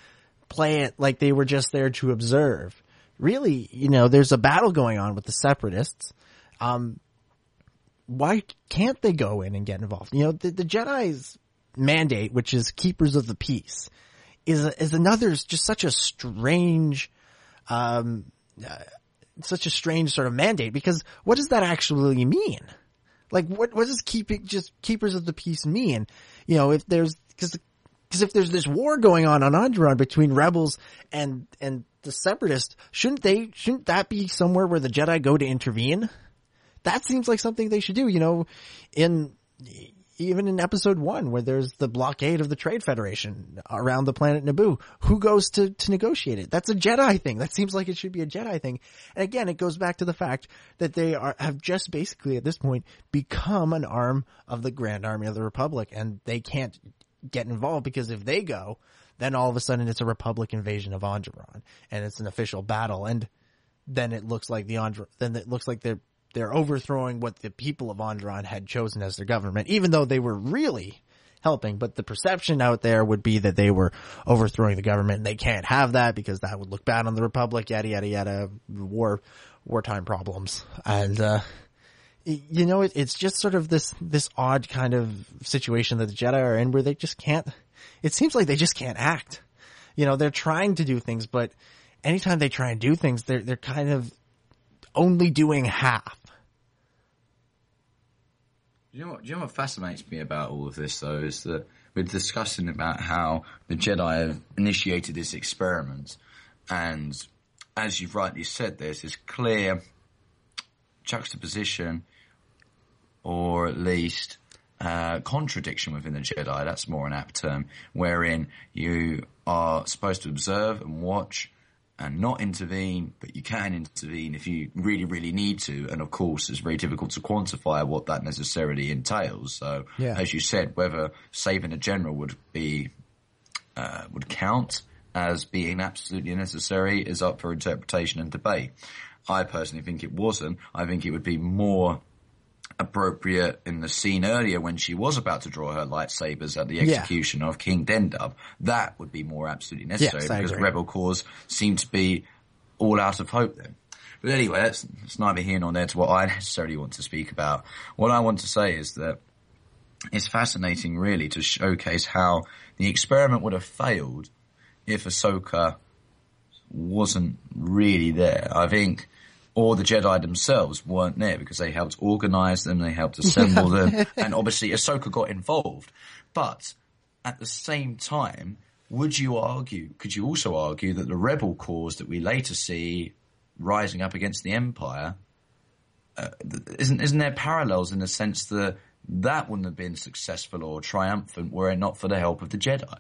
play it like they were just there to observe. Really, you know, there's a battle going on with the Separatists. Um, why can't they go in and get involved? You know, the, the Jedi's mandate, which is keepers of the peace, is, is another, is just such a strange, um, uh, such a strange sort of mandate, because what does that actually mean? Like, what, what does keeping, just keepers of the peace mean? You know, if there's, cause, cause if there's this war going on on Onderon between rebels and, and, the Separatists, shouldn't they shouldn't that be somewhere where the Jedi go to intervene? That seems like something they should do, you know, in even in episode one where there's the blockade of the Trade Federation around the planet Naboo. Who goes to to negotiate it? That's a Jedi thing. That seems like it should be a Jedi thing. And again, it goes back to the fact that they are have just basically at this point become an arm of the Grand Army of the Republic, and they can't get involved, because if they go, then all of a sudden it's a Republic invasion of Onderon, and it's an official battle, and then it looks like the Onderon, then it looks like they're they're overthrowing what the people of Onderon had chosen as their government, even though they were really helping. But the perception out there would be that they were overthrowing the government, and they can't have that because that would look bad on the Republic. Yada yada yada, war wartime problems, and uh, you know it, it's just sort of this this odd kind of situation that the Jedi are in, where they just can't. It seems like they just can't act. You know, they're trying to do things, but anytime they try and do things, they're they're kind of only doing half. You know what, do you know what fascinates me about all of this, though, is that we're discussing about how the Jedi have initiated this experiment. And as you've rightly said, there's this clear juxtaposition, or at least... Uh, contradiction within the Jedi, that's more an apt term, wherein you are supposed to observe and watch and not intervene, but you can intervene if you really, really need to. And of course, it's very difficult to quantify what that necessarily entails. So, yeah. As you said, whether saving a general would be, uh, would count as being absolutely necessary is up for interpretation and debate. I personally think it wasn't. I think it would be more appropriate in the scene earlier when she was about to draw her lightsabers at the execution yeah. of King Dendup. That would be more absolutely necessary, yes, because rebel cause seemed to be all out of hope then. But anyway, that's, that's neither here nor there to what I necessarily want to speak about. What I want to say is that it's fascinating really to showcase how the experiment would have failed if Ahsoka wasn't really there. I think... Or the Jedi themselves weren't there, because they helped organize them, they helped assemble them, and obviously Ahsoka got involved. But at the same time, would you argue, could you also argue that the rebel cause that we later see rising up against the Empire, uh, isn't, isn't there parallels in the sense that that wouldn't have been successful or triumphant were it not for the help of the Jedi?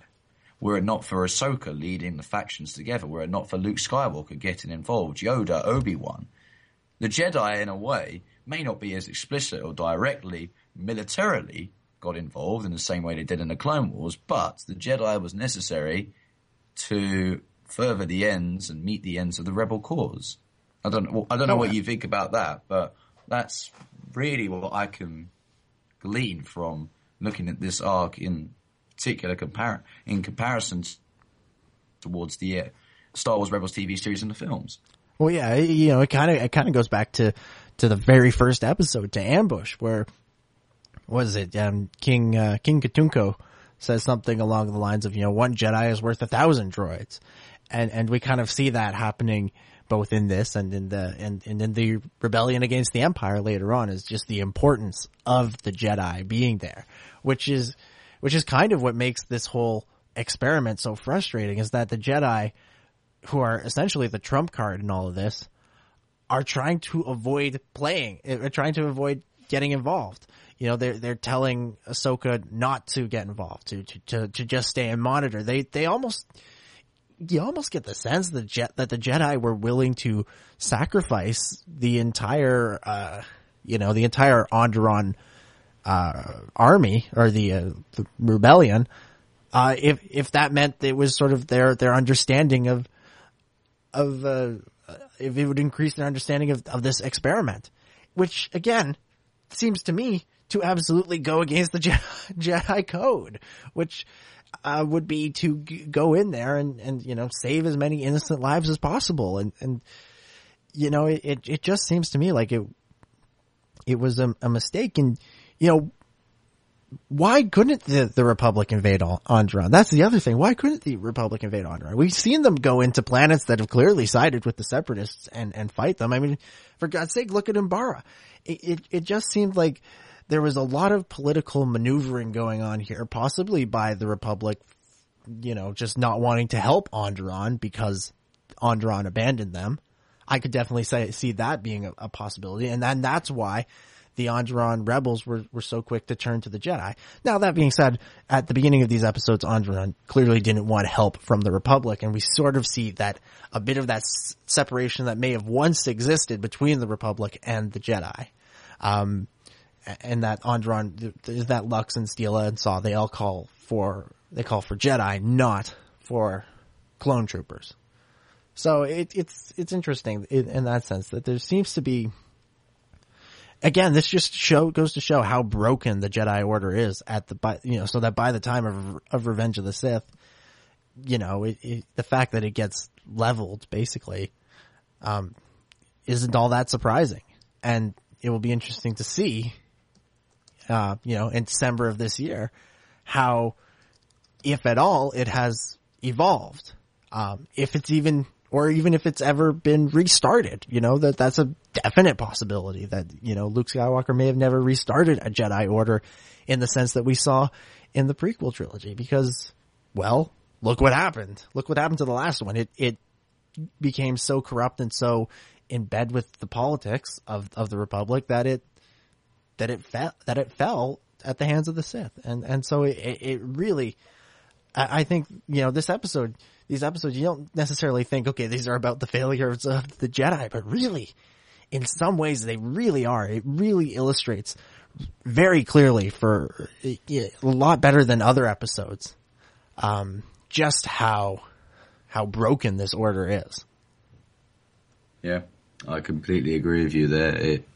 Were it not for Ahsoka leading the factions together, were it not for Luke Skywalker getting involved, Yoda, Obi-Wan, the Jedi, in a way, may not be as explicit or directly militarily got involved in the same way they did in the Clone Wars, but the Jedi was necessary to further the ends and meet the ends of the rebel cause. I don't, well, I don't know what you think about that, but that's really what I can glean from looking at this arc in particular compar- in comparison towards the uh, Star Wars Rebels T V series and the films. Well, yeah, you know, it kind of, it kind of goes back to, to the very first episode, to Ambush, where, what is it, um, King, uh, King Katunko says something along the lines of, you know, one Jedi is worth a thousand droids. And, and we kind of see that happening both in this and in the, and, and in the rebellion against the Empire later on, is just the importance of the Jedi being there, which is, which is kind of what makes this whole experiment so frustrating, is that the Jedi, who are essentially the trump card in all of this, are trying to avoid playing, are trying to avoid getting involved. You know, they're they're telling Ahsoka not to get involved, to to to, to just stay and monitor. They they almost you almost get the sense that Je- that the Jedi were willing to sacrifice the entire uh, you know the entire Onderon uh, army or the, uh, the rebellion, uh, if if that meant it was sort of their their understanding of of. Uh, if it would increase their understanding of, of this experiment, which again seems to me to absolutely go against the Jedi, Jedi code, which uh, would be to g- go in there and, and, you know, save as many innocent lives as possible. And, and, you know, it, it, it just seems to me like it, it was a, a mistake. And, you know, why couldn't the, the Republic invade Onderon? That's the other thing. Why couldn't the Republic invade Onderon? We've seen them go into planets that have clearly sided with the Separatists and, and fight them. I mean, for God's sake, look at Umbara. It, it, it just seemed like there was a lot of political maneuvering going on here, possibly by the Republic, you know, just not wanting to help Onderon because Onderon abandoned them. I could definitely say, see that being a, a possibility. And then that's why the Onderon rebels were, were so quick to turn to the Jedi. Now, that being said, at the beginning of these episodes, Onderon clearly didn't want help from the Republic, and we sort of see that a bit of that s- separation that may have once existed between the Republic and the Jedi. Um, and that Onderon, th- that Lux and Steela and Saw, they all call for, they call for Jedi, not for clone troopers. So it, it's, it's interesting in, in that sense that there seems to be, again, this just show goes to show how broken the Jedi Order is at the, by, you know, so that by the time of of Revenge of the Sith, you know, it, it, the fact that it gets leveled basically um, isn't all that surprising, and it will be interesting to see, uh, you know, in December of this year, how, if at all, it has evolved, um, if it's even. Or even if it's ever been restarted, you know, that that's a definite possibility that, you know, Luke Skywalker may have never restarted a Jedi Order in the sense that we saw in the prequel trilogy because, well, look what happened. Look what happened to the last one. It it became so corrupt and so in bed with the politics of, of the Republic that it that it fell that it fell at the hands of the Sith. And and so it it really I, I think, you know, this episode These episodes, you don't necessarily think, okay, these are about the failures of the Jedi, but really, in some ways, they really are. It really illustrates very clearly, for a lot better than other episodes, um, just how how broken this order is. Yeah, I completely agree with you there. It,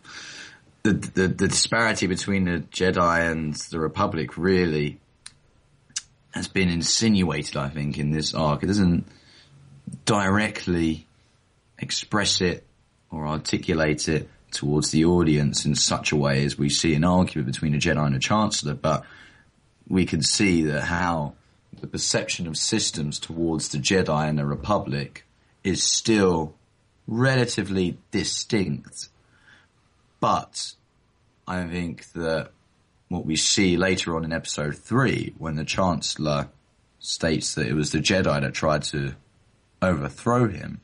the, the the disparity between the Jedi and the Republic really has been insinuated, I think, in this arc. It doesn't directly express it or articulate it towards the audience in such a way as we see an argument between a Jedi and a Chancellor, but we can see that how the perception of systems towards the Jedi and the Republic is still relatively distinct. But I think that what we see later on in episode three, when the Chancellor states that it was the Jedi that tried to overthrow him,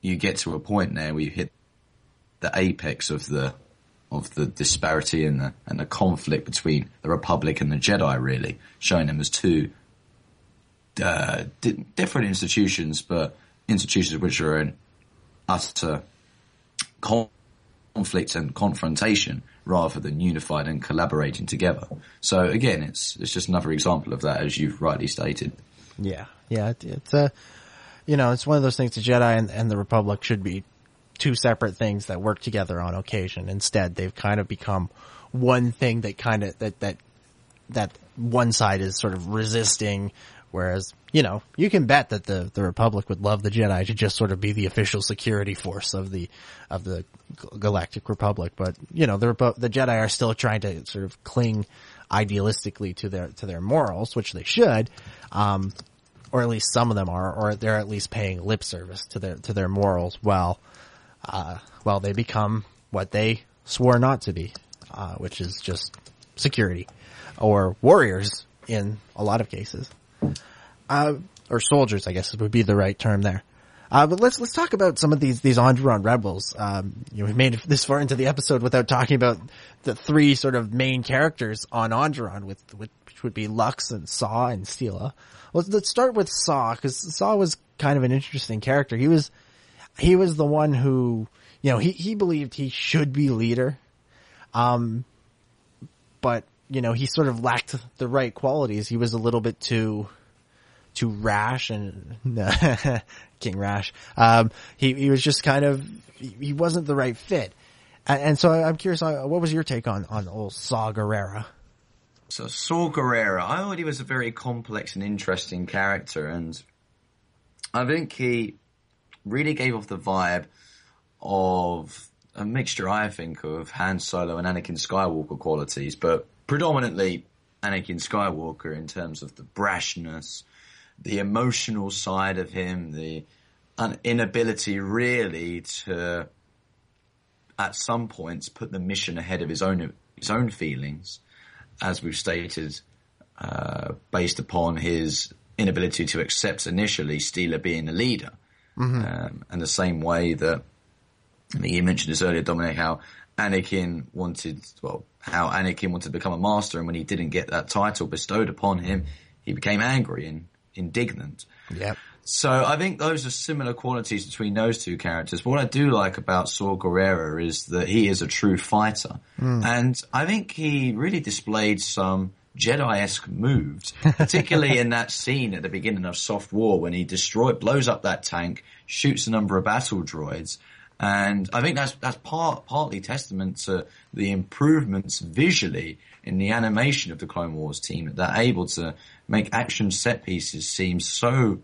you get to a point there where you hit the apex of the of the disparity and the and the conflict between the Republic and the Jedi, really, showing them as two uh, di- different institutions, but institutions which are in utter conflict. conflict and confrontation rather than unified and collaborating together. So again, it's it's just another example of that, as you've rightly stated. Yeah, yeah, it, it's a, you know, it's one of those things. The Jedi and, and the Republic should be two separate things that work together on occasion. Instead, they've kind of become one thing that kind of that that that one side is sort of resisting. Whereas, you know, you can bet that the, the Republic would love the Jedi to just sort of be the official security force of the, of the Galactic Republic. But, you know, the Repo- the Jedi are still trying to sort of cling idealistically to their, to their morals, which they should. Um, or at least some of them are, or they're at least paying lip service to their, to their morals while, uh, while they become what they swore not to be, uh, which is just security or warriors in a lot of cases. Uh, or soldiers, I guess would be the right term there. Uh, but let's, let's talk about some of these, these Onderon rebels. Um, you know, we've made it this far into the episode without talking about the three sort of main characters on Onderon, with, with, which would be Lux and Saw and Steela. Well, let's start with Saw, because Saw was kind of an interesting character. He was, he was the one who, you know, he, he believed he should be leader. Um, but, you know, he sort of lacked the right qualities. He was a little bit too, too rash and King Rash. Um, he, he was just kind of, he wasn't the right fit. And, and so I'm curious, what was your take on, on old Saw Gerrera? So Saw Gerrera, I thought he was a very complex and interesting character. And I think he really gave off the vibe of a mixture, I think, of Han Solo and Anakin Skywalker qualities, but predominantly Anakin Skywalker in terms of the brashness, the emotional side of him, the inability really to, at some points, put the mission ahead of his own his own feelings, as we've stated, uh, based upon his inability to accept initially Steela being the leader. Mm-hmm. Um, and the same way that, I mean, you mentioned this earlier, Dominic, how Anakin wanted, well, how Anakin wanted to become a master, and when he didn't get that title bestowed upon him, he became angry and indignant. Yeah. So I think those are similar qualities between those two characters. But what I do like about Saw Gerrera is that he is a true fighter. Mm. And I think he really displayed some Jedi-esque moves, particularly in that scene at the beginning of Soft War when he destroys, blows up that tank, shoots a number of battle droids. And I think that's, that's part, partly testament to the improvements visually in the animation of the Clone Wars team, that are able to make action set pieces seem so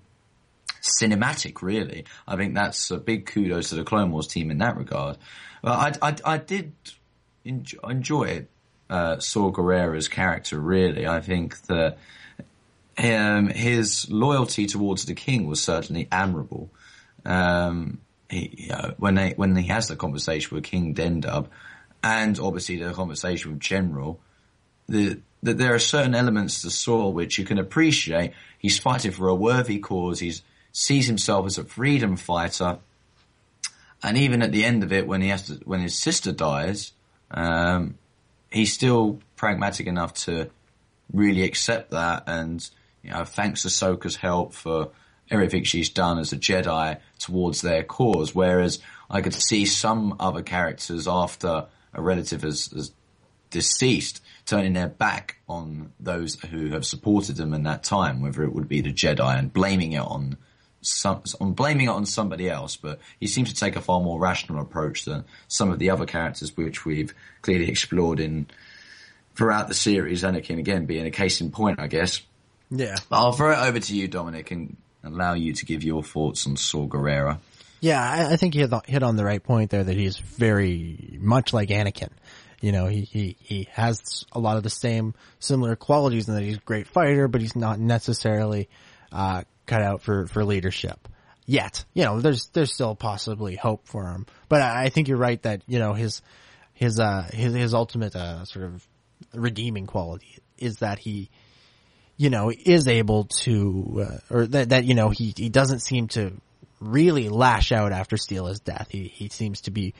cinematic, really. I think that's a big kudos to the Clone Wars team in that regard. But I, I, I did enjoy, enjoy it, uh, Saw Gerrera's character, really. I think that, um, his loyalty towards the king was certainly admirable. Um, He, you know, when they, when he has the conversation with King Dendup, and obviously the conversation with General, the, that there are certain elements to Saw which you can appreciate. He's fighting for a worthy cause. He sees himself as a freedom fighter, and even at the end of it, when he has to, when his sister dies, um, he's still pragmatic enough to really accept that, and you know, thanks Ahsoka's help for everything she's done as a Jedi towards their cause. Whereas I could see some other characters after a relative has, has deceased turning their back on those who have supported them in that time, whether it would be the Jedi, and blaming it on some, on blaming it on somebody else. But he seems to take a far more rational approach than some of the other characters which we've clearly explored in throughout the series. Anakin again being a case in point, I guess. Yeah. But I'll throw it over to you, Dominic, and allow you to give your thoughts on Saw Gerrera. Yeah, I, I think he hit on the right point there, that he's very much like Anakin. You know, he, he, he has a lot of the same similar qualities, in that he's a great fighter, but he's not necessarily, uh, cut out for, for leadership yet. You know, there's, there's still possibly hope for him, but I, I think you're right that, you know, his, his, uh, his, his ultimate, uh, sort of redeeming quality is that he, you know, is able to, uh, or that, that, you know, he, he doesn't seem to really lash out after Steela's death. He, he seems to be,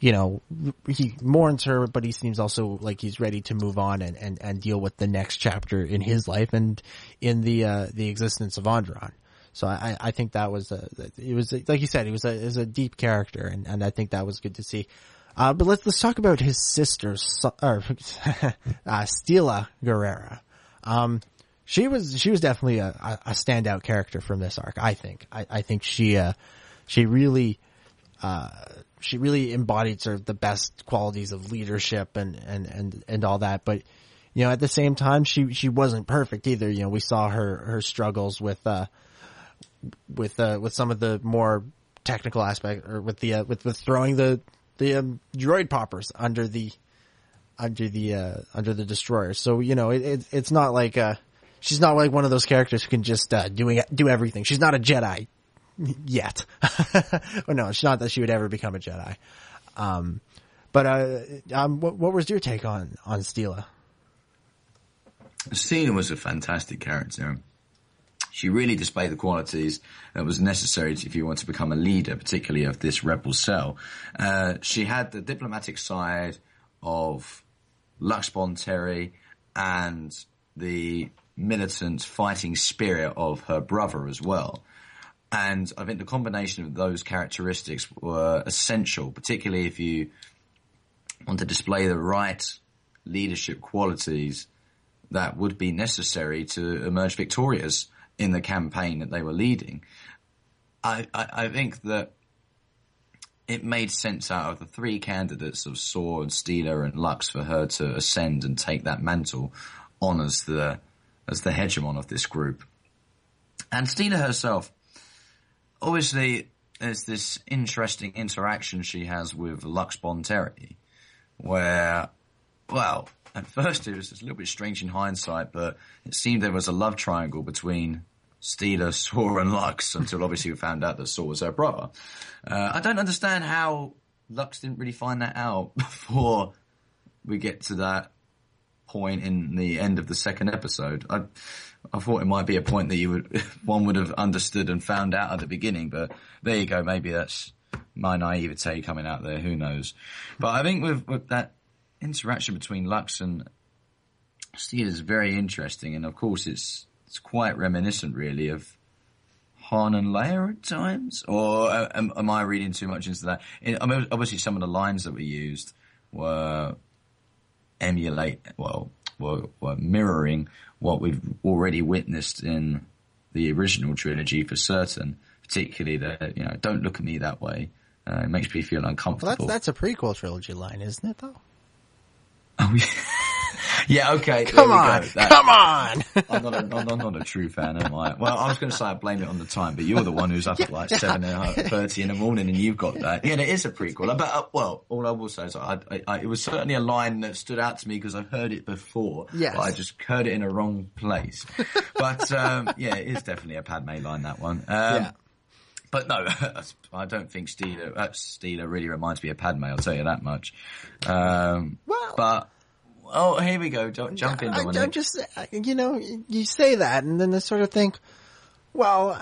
you know, he mourns her, but he seems also like he's ready to move on and, and, and deal with the next chapter in his life and in the, uh, the existence of Onderon. So I, I think that was a, it was, a, like you said, it was a, it was a deep character, and, and I think that was good to see. Uh, but let's, let's talk about his sister, so, or, uh, Steela Gerrera. Um, She was, she was definitely a, a standout character from this arc, I think. I, I think she, uh, she really, uh, she really embodied sort of the best qualities of leadership and, and, and, and all that. But, you know, at the same time, she, she wasn't perfect either. You know, we saw her, her struggles with, uh, with, uh, with some of the more technical aspect, or with the, uh, with, with throwing the, the, um, droid poppers under the, under the, uh, under the destroyer. So, you know, it, it it's not like, uh, she's not like one of those characters who can just, uh, doing, do everything. She's not a Jedi yet. Oh no, it's not that she would ever become a Jedi. Um, but, uh, um, what, what was your take on, on Steela? Steela was a fantastic character. She really displayed the qualities that was necessary if you want to become a leader, particularly of this rebel cell. Uh, she had the diplomatic side of Lux Bonteri and the militant fighting spirit of her brother as well. And I think the combination of those characteristics were essential, particularly if you want to display the right leadership qualities that would be necessary to emerge victorious in the campaign that they were leading. I, I, I think that it made sense out of the three candidates of Saw and Steela and Lux for her to ascend and take that mantle on as the, as the hegemon of this group. And Steela herself, obviously, there's this interesting interaction she has with Lux Bonteri, where, well, at first it was a little bit strange in hindsight, but it seemed there was a love triangle between Steela, Saw, and Lux, until obviously we found out that Saw was her brother. Uh, I don't understand how Lux didn't really find that out before we get to that point in the end of the second episode. I, I thought it might be a point that you would, one would have understood and found out at the beginning, but there you go. Maybe that's my naivete coming out there. Who knows? But I think with, with that interaction between Lux and Steela is very interesting, and of course it's it's quite reminiscent, really, of Han and Leia at times. Or am, am I reading too much into that? I mean, obviously, some of the lines that were used were emulate, well, were, were mirroring what we've already witnessed in the original trilogy for certain. Particularly the, you know, "Don't look at me that way." Uh, it makes me feel uncomfortable. Well, that's, that's a prequel trilogy line, isn't it? Though. Oh, yeah. yeah, okay. Come on, that, come on. I'm not, a, I'm not a true fan, am I? Well, I was going to say I blame it on the time, but you're the one who's up at like seven thirty in the morning and you've got that. Yeah, it is a prequel. But, uh, well, all I will say is I, I, I, it was certainly a line that stood out to me because I've heard it before. Yes. But I just heard it in a wrong place. But, um, yeah, it is definitely a Padme line, that one. Um, yeah. But no, I don't think Steela, uh, Steela really reminds me of Padme, I'll tell you that much. Um, well, but, oh, here we go, don't jump in, Dominic. I'm just, you know, you say that and then I sort of think, well,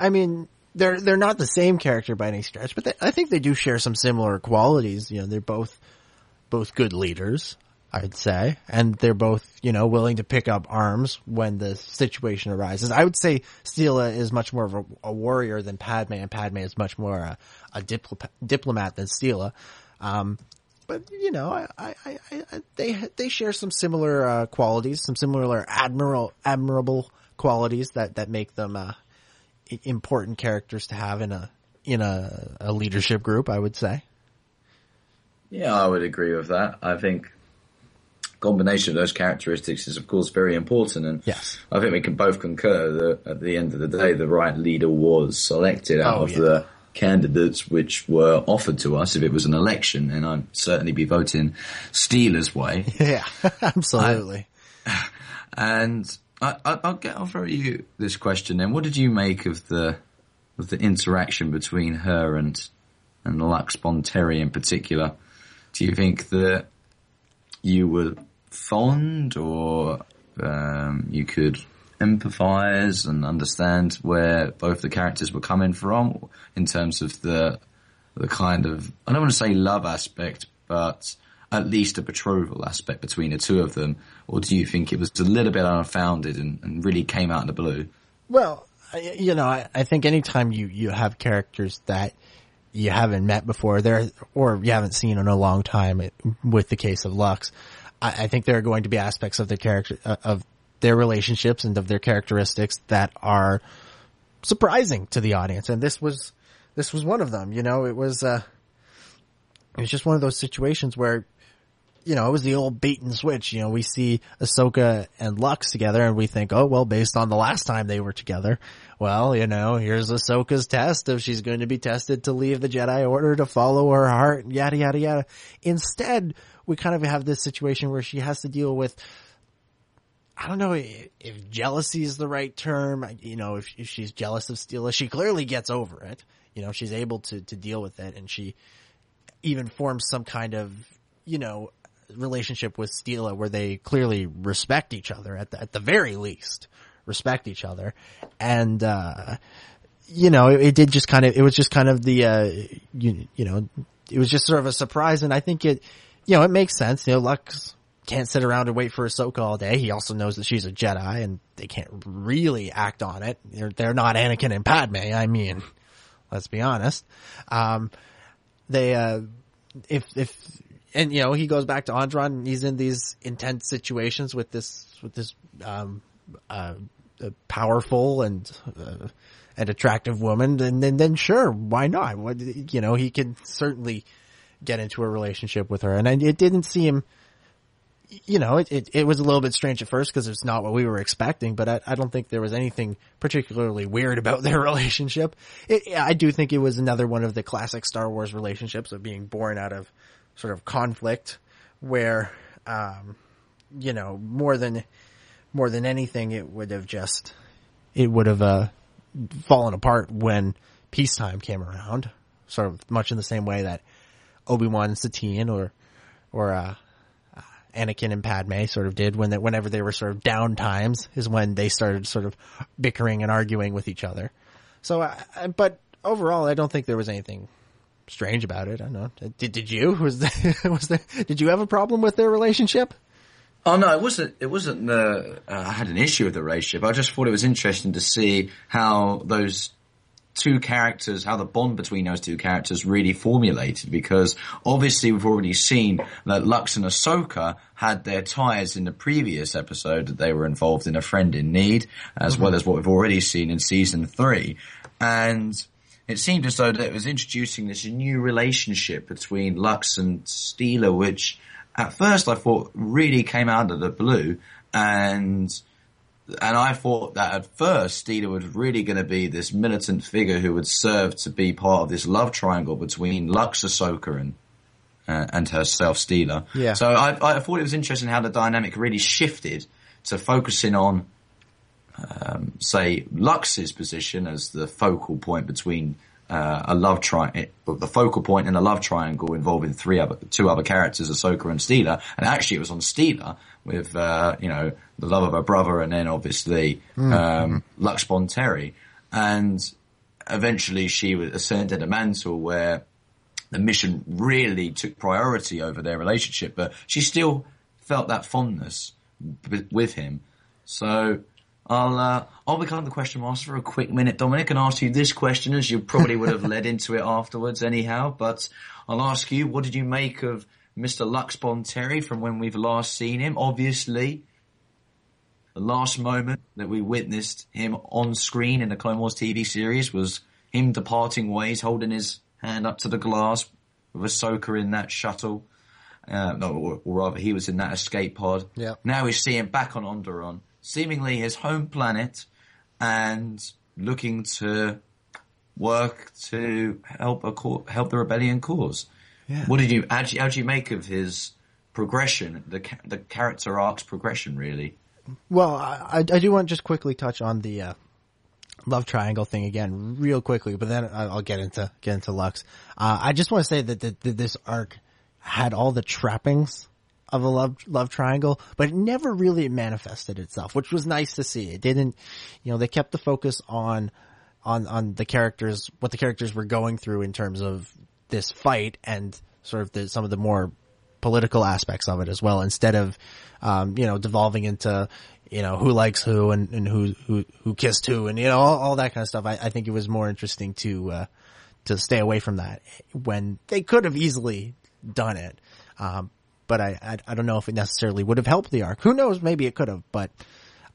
I mean, they're, they're not the same character by any stretch, but they, I think they do share some similar qualities. You know, they're both, both good leaders, I'd say, and they're both, you know, willing to pick up arms when the situation arises. I would say Steela is much more of a, a warrior than Padme, and Padme is much more a, a dipl- diplomat than Steela. Um, but, you know, I, I, I, I, they they share some similar uh, qualities, some similar admiral, admirable qualities that, that make them uh, important characters to have in a in a, a leadership group, I would say. Yeah, I would agree with that. I think combination of those characteristics is, of course, very important, and yes, I think we can both concur that at the end of the day the right leader was selected out oh, of yeah. the candidates which were offered to us if it was an election, and I'd certainly be voting Steela's way. Yeah, absolutely. I, and I, I, I'll get off for you this question then. What did you make of the of the interaction between her and, and Lux Bonteri in particular? Do you think that you were fond, or um, you could empathize and understand where both the characters were coming from in terms of the the kind of, I don't want to say love aspect, but at least a betrothal aspect between the two of them? Or do you think it was a little bit unfounded and, and really came out of the blue? Well, you know, I, I think anytime you, you have characters that you haven't met before there, or you haven't seen in a long time, it, with the case of Lux, I, I think there are going to be aspects of their character, uh, of their relationships and of their characteristics that are surprising to the audience. And this was, this was one of them. You know, it was, uh, it was just one of those situations where, you know, it was the old bait and switch. You know, we see Ahsoka and Lux together and we think, oh, well, based on the last time they were together, well, you know, here's Ahsoka's test if she's going to be tested to leave the Jedi Order to follow her heart, yada, yada, yada. Instead, we kind of have this situation where she has to deal with, I don't know if, if jealousy is the right term. You know, if, if she's jealous of Steela, she clearly gets over it. You know, she's able to, to deal with it, and she even forms some kind of, you know, relationship with Steela where they clearly respect each other at the, at the very least. respect each other. And, uh, you know, it, it did just kind of, it was just kind of the, uh, you, you know, it was just sort of a surprise. And I think it, you know, it makes sense. You know, Lux can't sit around and wait for Ahsoka all day. He also knows that she's a Jedi and they can't really act on it. They're, they're not Anakin and Padme. I mean, let's be honest. Um, they, uh, if, if, and you know, he goes back to Onderon and he's in these intense situations with this, with this, um, uh, powerful and, uh, and attractive woman. And then, then sure, why not? What, you know, he can certainly get into a relationship with her. And I, it didn't seem, you know, it, it, it was a little bit strange at first because it's not what we were expecting, but I, I don't think there was anything particularly weird about their relationship. It, I do think it was another one of the classic Star Wars relationships of being born out of sort of conflict where, um, you know, more than, more than anything, it would have just, it would have, uh, fallen apart when peacetime came around, sort of much in the same way that Obi-Wan and Satine or, or, uh, Anakin and Padme sort of did when that whenever they were sort of down times is when they started sort of bickering and arguing with each other. So, uh, but overall, I don't think there was anything strange about it. I don't know. Did, did you? Was there, was there, did you have a problem with their relationship? Oh no, it wasn't. It wasn't the. Uh, I had an issue with the relationship. I just thought it was interesting to see how those two characters, how the bond between those two characters really formulated, because obviously we've already seen that Lux and Ahsoka had their ties in the previous episode, that they were involved in A Friend in Need, as mm-hmm. well as what we've already seen in season three. And it seemed as though that it was introducing this new relationship between Lux and Steela, which at first I thought really came out of the blue. And And I thought that at first Steela was really going to be this militant figure who would serve to be part of this love triangle between Lux, Ahsoka, and uh, and herself, Steela. Yeah. So I, I thought it was interesting how the dynamic really shifted to focusing on, um, say, Lux's position as the focal point between uh, a love tri- the focal point in a love triangle involving three other, two other characters, Ahsoka and Steela, and actually it was on Steela. With, uh, you know, the love of her brother and then obviously, mm. um, Lux Bonteri. And eventually she was ascended a mantle where the mission really took priority over their relationship, but she still felt that fondness b- with him. So I'll, uh, I'll become the question master for a quick minute, Dominic, and ask you this question as you probably would have led into it afterwards anyhow, but I'll ask you, what did you make of Mister Lux Bonteri from when we've last seen him? Obviously, the last moment that we witnessed him on screen in the Clone Wars T V series was him departing ways, holding his hand up to the glass with Ahsoka in that shuttle. Uh, no, or, or rather, he was in that escape pod. Yeah. Now we see him back on Onderon, seemingly his home planet, and looking to work to help a co- help the rebellion cause. Yeah. What did you, how did you, how did you make of his progression, the the character arc's progression, really? Well, I, I do want to just quickly touch on the uh, love triangle thing again, real quickly, but then I'll get into get into Lux. Uh, I just want to say that, that, that this arc had all the trappings of a love love triangle, but it never really manifested itself, which was nice to see. It didn't, you know, they kept the focus on on on the characters, what the characters were going through in terms of this fight and sort of the, some of the more political aspects of it as well, instead of, um, you know, devolving into, you know, who likes who and, and who, who, who kissed who and, you know, all, all that kind of stuff. I, I think it was more interesting to, uh, to stay away from that when they could have easily done it. Um, but I, I, I don't know if it necessarily would have helped the arc. Who knows? Maybe it could have, but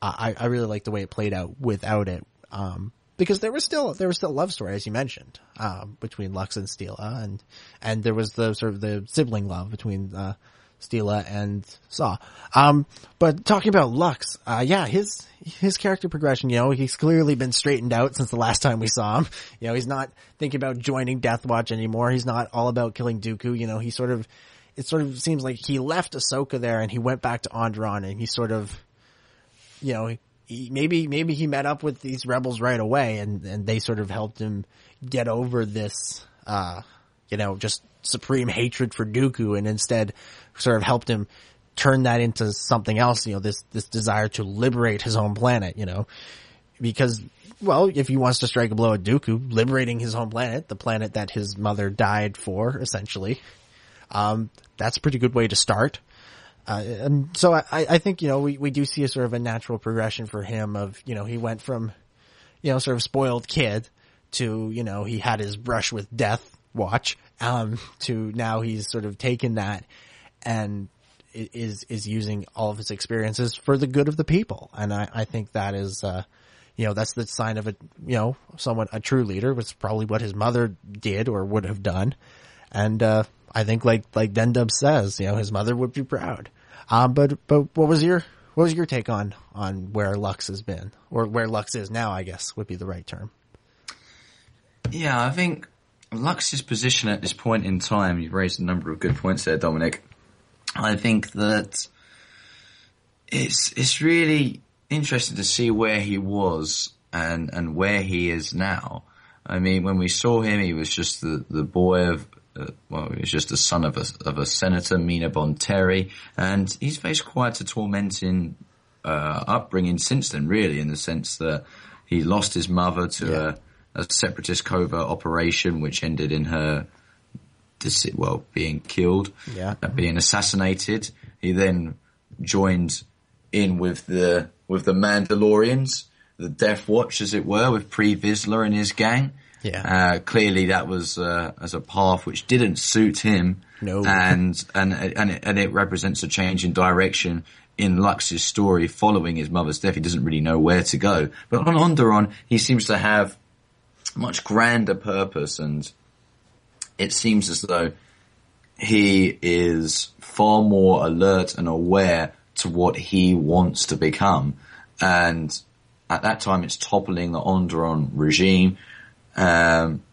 uh, I, I really liked the way it played out without it. Um, Because there was still, there was still a love story, as you mentioned, um, between Lux and Steela, and, and there was the sort of the sibling love between, uh, Steela and Saw. Um, but talking about Lux, uh, yeah, his, his character progression, you know, he's clearly been straightened out since the last time we saw him. You know, he's not thinking about joining Death Watch anymore. He's not all about killing Dooku. You know, he sort of, it sort of seems like he left Ahsoka there and he went back to Onderon and he sort of, you know, Maybe, maybe he met up with these rebels right away and, and they sort of helped him get over this, uh, you know, just supreme hatred for Dooku and instead sort of helped him turn that into something else, you know, this, this desire to liberate his home planet, you know, because, well, if he wants to strike a blow at Dooku, liberating his home planet, the planet that his mother died for, essentially, um, that's a pretty good way to start. Uh, and so I, I think, you know, we, we do see a sort of a natural progression for him of, you know, he went from, you know, sort of spoiled kid to, you know, he had his brush with Death Watch, um, to now he's sort of taken that and is, is using all of his experiences for the good of the people. And I, I think that is, uh, you know, that's the sign of a, you know, someone, a true leader, which is probably what his mother did or would have done. And, uh, I think like, like Dendup says, you know, his mother would be proud. Um, but, but what was your, what was your take on, on where Lux has been, or where Lux is now, I guess would be the right term? Yeah, I think Lux's position at this point in time, you've raised a number of good points there, Dominic. I think that it's, it's really interesting to see where he was and, and where he is now. I mean, when we saw him, he was just the, the boy of, uh, well, he was just the son of a, of a senator, Mina Bonteri, and he's faced quite a tormenting, uh, upbringing since then, really, in the sense that he lost his mother to yeah. a, a separatist covert operation, which ended in her, well, being killed, yeah. uh, being assassinated. He then joined in with the, with the Mandalorians, the Death Watch, as it were, with Pre Vizsla and his gang. Yeah. Uh, clearly that was, uh, as a path which didn't suit him. No. And, and, and it, and it represents a change in direction in Lux's story following his mother's death. He doesn't really know where to go. But on Onderon, he seems to have much grander purpose, and it seems as though he is far more alert and aware to what he wants to become. And at that time, it's toppling the Onderon regime, um,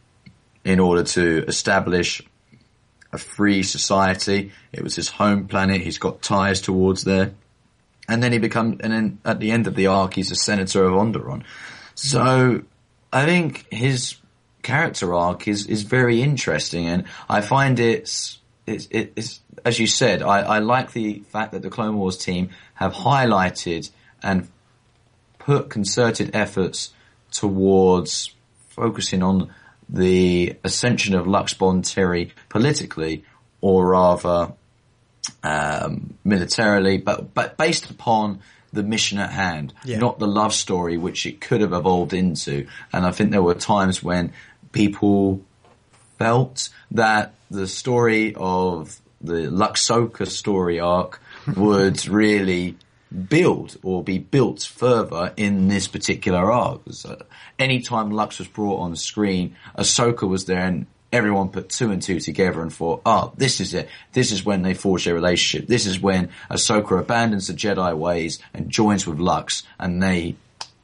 in order to establish a free society. It was his home planet. He's got ties towards there. And then he becomes, and then at the end of the arc, he's a senator of Onderon. So I think his character arc is, is very interesting. And I find it's, it's, it's, as you said, I, I like the fact that the Clone Wars team have highlighted and put concerted efforts towards focusing on the ascension of Lux Bonteri politically, or rather um, militarily, but but based upon the mission at hand, yeah. not the love story which it could have evolved into. And I think there were times when people felt that the story of the Luxoka story arc would really build or be built further in this particular arc. So anytime Lux was brought on screen, Ahsoka was there, and everyone put two and two together and thought, oh, this is it. This is when they forge their relationship. This is when Ahsoka abandons the Jedi ways and joins with Lux, and they,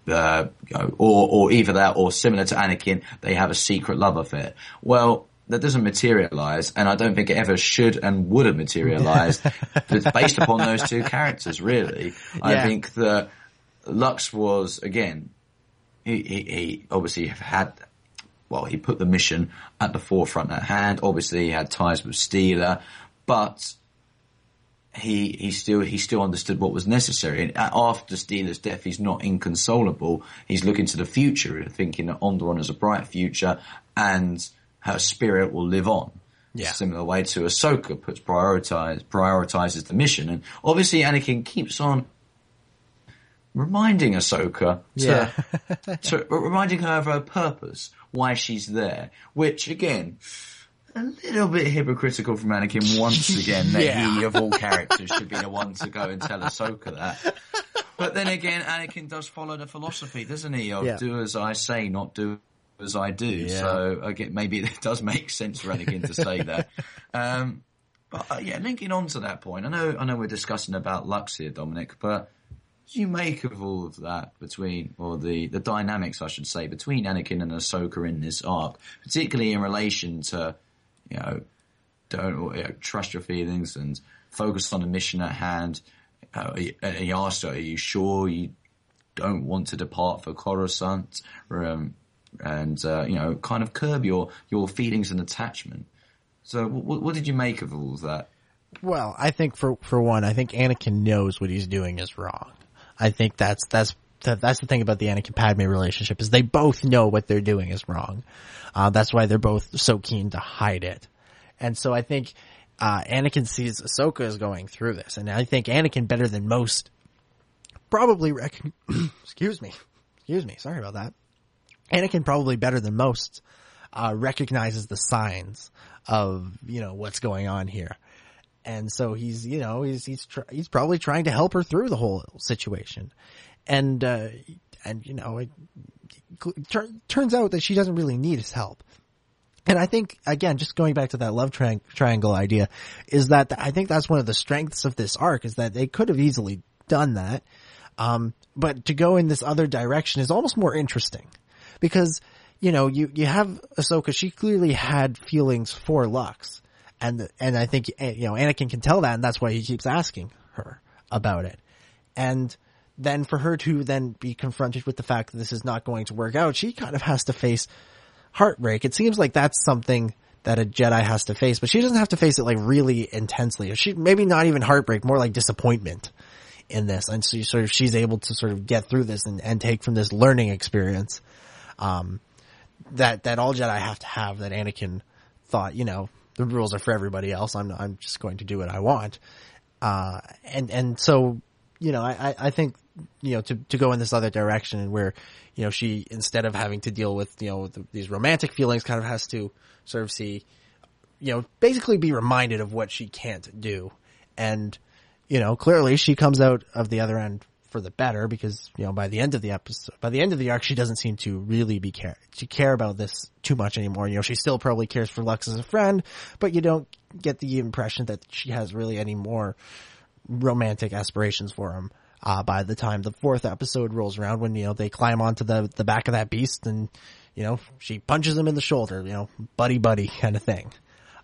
uh, you know, or, or either that or similar to Anakin, they have a secret love affair. Well, that doesn't materialize, and I don't think it ever should and would have materialized based upon those two characters, really. Yeah. I think that Lux was, again, he, he, he obviously had, well, he put the mission at the forefront at hand. Obviously, he had ties with Steela, but he, he still, he still understood what was necessary. And after Steela's death, he's not inconsolable. He's looking to the future, thinking that Onderon has a bright future, and her spirit will live on. Yeah. Similar way to Ahsoka puts prioritize, prioritizes the mission. And obviously Anakin keeps on reminding Ahsoka to, yeah. to, reminding her of her purpose, why she's there, which again, a little bit hypocritical from Anakin once again, that yeah. he of all characters should be the one to go and tell Ahsoka that. But then again, Anakin does follow the philosophy, doesn't he? Of yeah. do as I say, not do as I do, yeah. so again, maybe it does make sense for Anakin to say that. Um, but uh, yeah, linking on to that point, I know, I know we're discussing about Lux here, Dominic, but what do you make of all of that between, or the, the dynamics, I should say, between Anakin and Ahsoka in this arc, particularly in relation to, you know, don't you know, trust your feelings and focus on the mission at hand. Uh, he, he asked her, "Are you sure you don't want to depart for Coruscant?" Or, um, and, uh, you know, kind of curb your, your feelings and attachment. So w- what did you make of all of that? Well, I think for for one, I think Anakin knows what he's doing is wrong. I think that's that's that's the thing about the Anakin Padme relationship, is they both know what they're doing is wrong. Uh, that's why they're both so keen to hide it. And so I think uh, Anakin sees Ahsoka is going through this, and I think Anakin, better than most, probably rec- excuse me, excuse me, sorry about that. Anakin probably better than most uh, recognizes the signs of, you know, what's going on here. And so he's, you know, he's, he's, tr- he's probably trying to help her through the whole situation. And, uh, and, you know, it, it tur- turns out that she doesn't really need his help. And I think, again, just going back to that love tri- triangle idea, is that I think that's one of the strengths of this arc, is that they could have easily done that. Um, but to go in this other direction is almost more interesting, because, you know, you, you have Ahsoka, she clearly had feelings for Lux. And, and I think, you know, Anakin can tell that, and that's why he keeps asking her about it. And then for her to then be confronted with the fact that this is not going to work out, she kind of has to face heartbreak. It seems like that's something that a Jedi has to face, but she doesn't have to face it like really intensely. She, maybe not even heartbreak, more like disappointment in this. And so you sort of, she's able to sort of get through this and, and take from this learning experience, um, that, that all Jedi have to have, that Anakin thought, you know, the rules are for everybody else. I'm I'm just going to do what I want. Uh, and, and so, you know, I, I think, you know, to, to go in this other direction where, you know, she, instead of having to deal with, you know, the, these romantic feelings, kind of has to sort of see, you know, basically be reminded of what she can't do. And, you know, clearly she comes out of the other end for the better, because, you know, by the end of the episode, by the end of the arc, she doesn't seem to really be care, to care about this too much anymore. You know, she still probably cares for Lux as a friend, but you don't get the impression that she has really any more romantic aspirations for him, uh, by the time the fourth episode rolls around, when, you know, they climb onto the, the back of that beast and, you know, she punches him in the shoulder, you know, buddy, buddy kind of thing.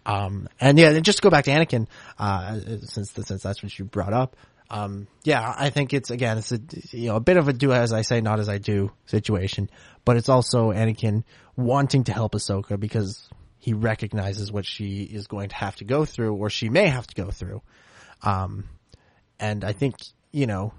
Um, and yeah, and just go back to Anakin, uh, since, since that's what you brought up. Um, yeah, I think it's, again, it's a, you know, a bit of a do as I say, not as I do situation, but it's also Anakin wanting to help Ahsoka because he recognizes what she is going to have to go through, or she may have to go through. Um, and I think, you know,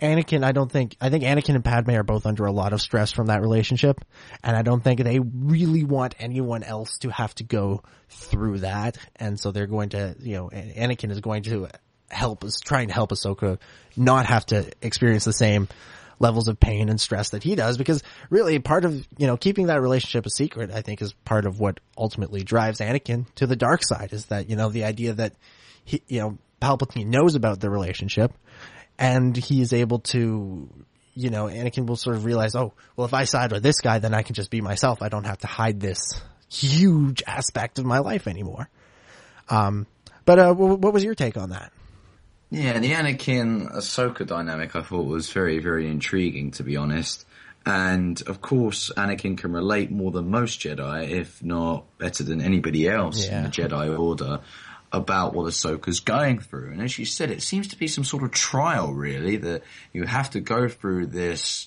Anakin, I don't think, I think Anakin and Padme are both under a lot of stress from that relationship, and I don't think they really want anyone else to have to go through that. And so they're going to, you know, Anakin is going to help us, trying to help Ahsoka not have to experience the same levels of pain and stress that he does, because really part of, you know, keeping that relationship a secret, I think, is part of what ultimately drives Anakin to the dark side, is that, you know, the idea that he, you know, Palpatine knows about the relationship, and he is able to, you know, Anakin will sort of realize, oh, well, if I side with this guy, then I can just be myself. I don't have to hide this huge aspect of my life anymore. Um, but, uh, what was your take on that? Yeah, the Anakin-Ahsoka dynamic I thought was very, very intriguing, to be honest. And, of course, Anakin can relate more than most Jedi, if not better than anybody else yeah. in the Jedi Order, about what Ahsoka's going through. And as you said, it seems to be some sort of trial, really, that you have to go through this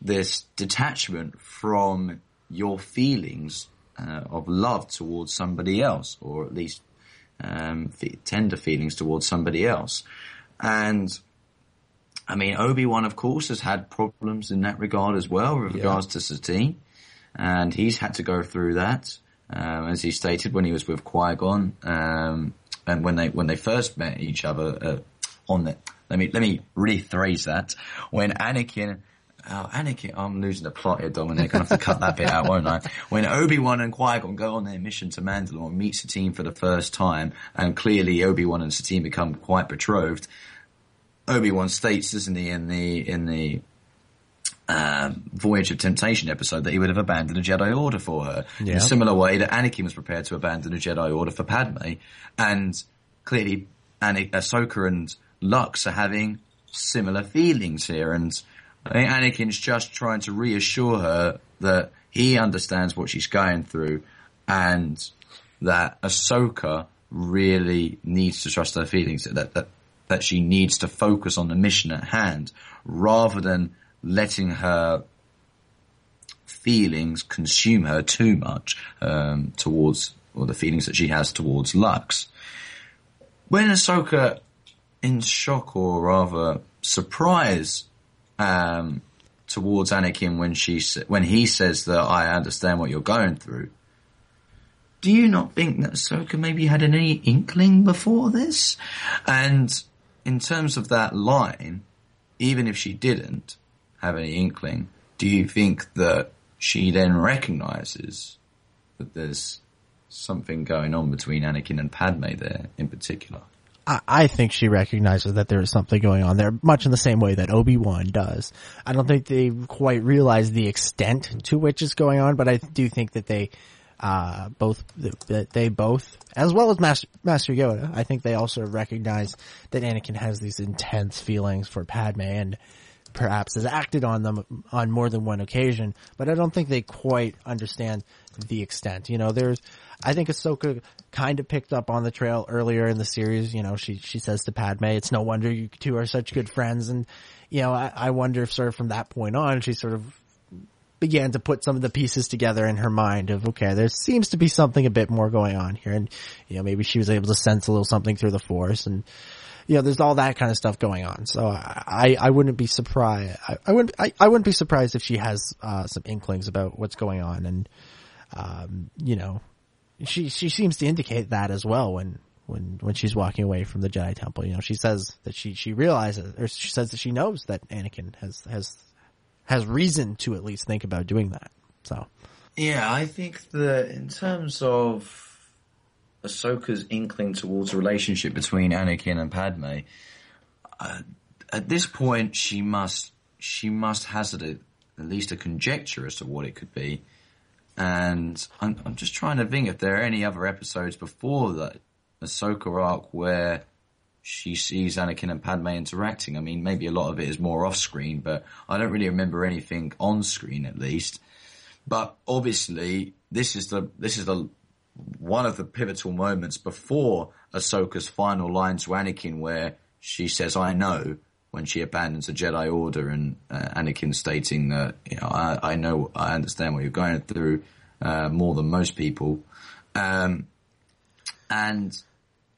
this detachment from your feelings uh, of love towards somebody else, or at least Um, tender feelings towards somebody else. And I mean, Obi-Wan, of course, has had problems in that regard as well, with yeah. regards to Satine, and he's had to go through that, um, as he stated, when he was with Qui-Gon, um, and when they when they first met each other. Uh, on the let me let me rephrase that. When Anakin. Oh, Anakin, I'm losing the plot here, Dominic. I'll have to cut that bit out, won't I? When Obi-Wan and Qui-Gon go on their mission to Mandalore and meet Satine for the first time, and clearly Obi-Wan and Satine become quite betrothed, Obi-Wan states, doesn't he, in the, in the um, Voyage of Temptation episode, that he would have abandoned the Jedi Order for her. Yeah. In a similar way that Anakin was prepared to abandon the Jedi Order for Padme. And clearly Anik- Ahsoka and Lux are having similar feelings here, and I think Anakin's just trying to reassure her that he understands what she's going through, and that Ahsoka really needs to trust her feelings, that that that she needs to focus on the mission at hand rather than letting her feelings consume her too much um, towards, or the feelings that she has towards Lux. when Ahsoka, in shock or rather surprise, um, towards Anakin when she when he says that I understand what you're going through, do you not think that Ahsoka maybe had any inkling before this? And in terms of that line, even if she didn't have any inkling, do you think that she then recognises that there's something going on between Anakin and Padme there in particular? I, I think she recognizes that there is something going on there, much in the same way that Obi-Wan does. I don't think they quite realize the extent to which it's going on, but I do think that they uh both that they both, as well as Master, Master Yoda, I think they also recognize that Anakin has these intense feelings for Padme and perhaps has acted on them on more than one occasion, but I don't think they quite understand the extent. You know, there's, I think Ahsoka kind of picked up on the trail earlier in the series. You know, she, she says to Padme, it's no wonder you two are such good friends. And, you know, I, I wonder if sort of from that point on, she sort of began to put some of the pieces together in her mind of, okay, there seems to be something a bit more going on here. And, you know, maybe she was able to sense a little something through the Force, and, you know, there's all that kind of stuff going on. So I, I wouldn't be surprised. I, I wouldn't, I, I wouldn't be surprised if she has, uh, some inklings about what's going on. And, um, you know, she, she seems to indicate that as well when, when, when she's walking away from the Jedi Temple. You know, she says that she, she realizes, or she says that she knows that Anakin has, has, has reason to at least think about doing that. So. Yeah, I think that in terms of Ahsoka's inkling towards a relationship between Anakin and Padme, uh, at this point she must she must hazard a, at least a conjecture as to what it could be, and I'm, I'm just trying to think if there are any other episodes before that Ahsoka arc where she sees Anakin and Padme interacting. I mean, maybe a lot of it is more off screen, but I don't really remember anything on screen at least. But obviously, this is the this is the one of the pivotal moments before Ahsoka's final line to Anakin, where she says, I know, when she abandons the Jedi Order, and uh, Anakin stating that, you know, I, I know, I understand what you're going through, uh, more than most people. Um, and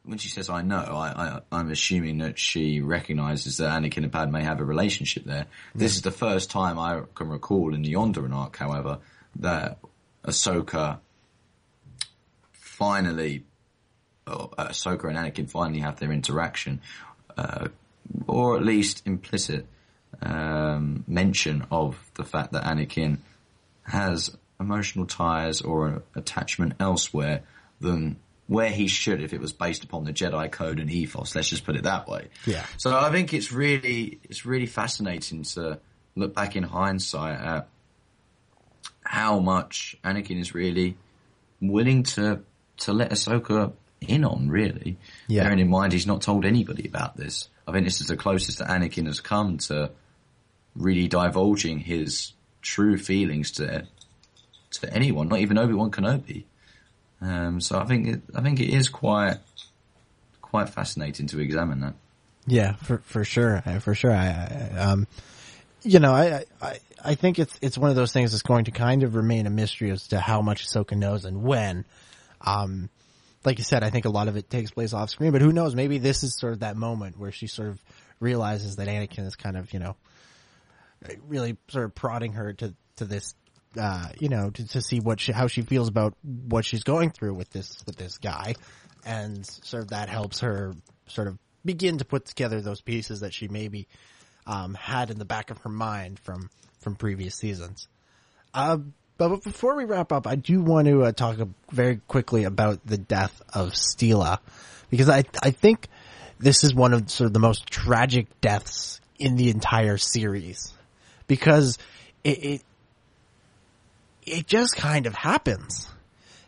when she says, I know, I, I, I'm assuming that she recognizes that Anakin and Padme have a relationship there. Mm-hmm. This is the first time I can recall in the Onderon arc, however, that Ahsoka Finally, oh, Ahsoka and Anakin finally have their interaction, uh, or at least implicit um, mention of the fact that Anakin has emotional ties or an attachment elsewhere than where he should, if it was based upon the Jedi code and ethos. Let's just put it that way. Yeah. So I think it's really it's really fascinating to look back in hindsight at how much Anakin is really willing to. to let Ahsoka in on, really. Yeah. Bearing in mind he's not told anybody about this. I think this is the closest that Anakin has come to really divulging his true feelings to to anyone, not even Obi-Wan Kenobi. Um, so I think it, I think it is quite quite fascinating to examine that. Yeah, for for sure, for sure. I, I um, you know, I I I think it's it's one of those things that's going to kind of remain a mystery as to how much Ahsoka knows and when. Um, like you said, I think a lot of it takes place off screen, but who knows? Maybe this is sort of that moment where she sort of realizes that Anakin is kind of, you know, really sort of prodding her to, to this, uh, you know, to, to see what she, how she feels about what she's going through with this, with this guy. And sort of that helps her sort of begin to put together those pieces that she maybe, um, had in the back of her mind from, from previous seasons. Um, But before we wrap up, I do want to uh, talk very quickly about the death of Steela, because I I think this is one of sort of the most tragic deaths in the entire series, because it it, it just kind of happens.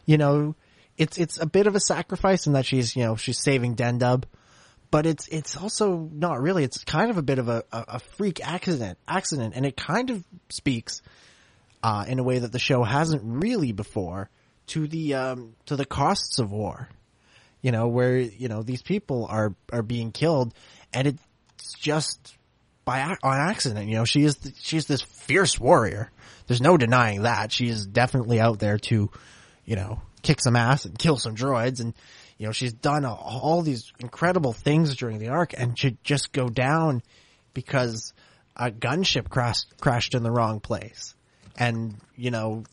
You know, it's it's a bit of a sacrifice in that she's, you know, she's saving Dendup, but it's it's also not really. It's kind of a bit of a, a freak accident accident, and it kind of speaks Uh, in a way that the show hasn't really before, to the um, to the costs of war, you know, where, you know, these people are are being killed, and it's just by on accident. You know, she is th- she's this fierce warrior. There's no denying that she is definitely out there to, you know, kick some ass and kill some droids, and, You know, she's done a, all these incredible things during the arc, and should just go down because a gunship crashed crashed in the wrong place. And, you know,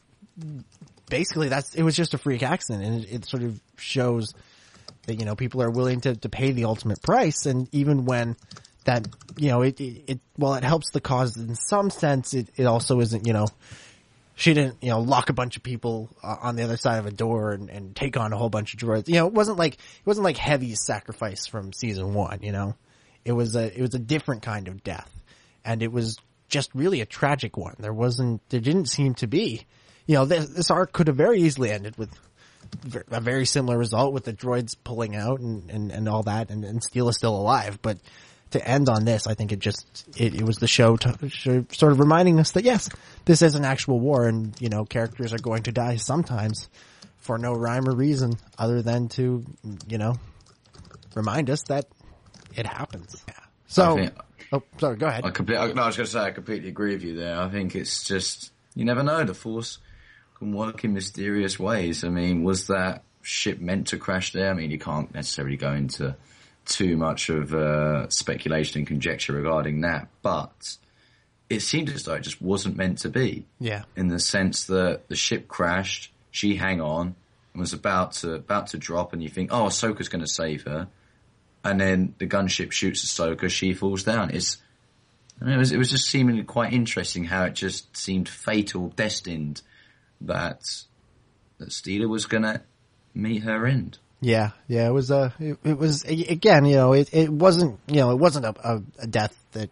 basically that's, it was just a freak accident, and it, it sort of shows that, you know, people are willing to, to pay the ultimate price. And even when that, you know, it, it, it, while it helps the cause in some sense, it, it also isn't, you know, she didn't, you know, lock a bunch of people uh, on the other side of a door and, and take on a whole bunch of droids. You know, it wasn't like, it wasn't like Heavy's sacrifice from season one, you know, it was a, it was a different kind of death, and it was just really a tragic one. There wasn't, there didn't seem to be, you know, this, this arc could have very easily ended with a very similar result, with the droids pulling out and, and, and all that, and, and Steela's still alive. But to end on this, I think it just, it, it was the show to, sort of reminding us that, yes, this is an actual war, and, you know, characters are going to die sometimes for no rhyme or reason other than to, you know, remind us that it happens. Yeah. So, think, oh, sorry, go ahead. I completely, no, I was going to say, I completely agree with you there. I think it's just, you never know, the Force can work in mysterious ways. I mean, was that ship meant to crash there? I mean, you can't necessarily go into too much of uh, speculation and conjecture regarding that, but it seemed as though it just wasn't meant to be. Yeah. In the sense that the ship crashed, she hang on, and was about to about to drop, and you think, oh, Ahsoka's going to save her, and then the gunship shoots Ahsoka, she falls down. It's, I mean, it was, it was just seemingly quite interesting how it just seemed fatal, destined, that that Steela was going to meet her end. Yeah, yeah, it was a, it, it was again, you know, it, it wasn't, you know, it wasn't a, a death that,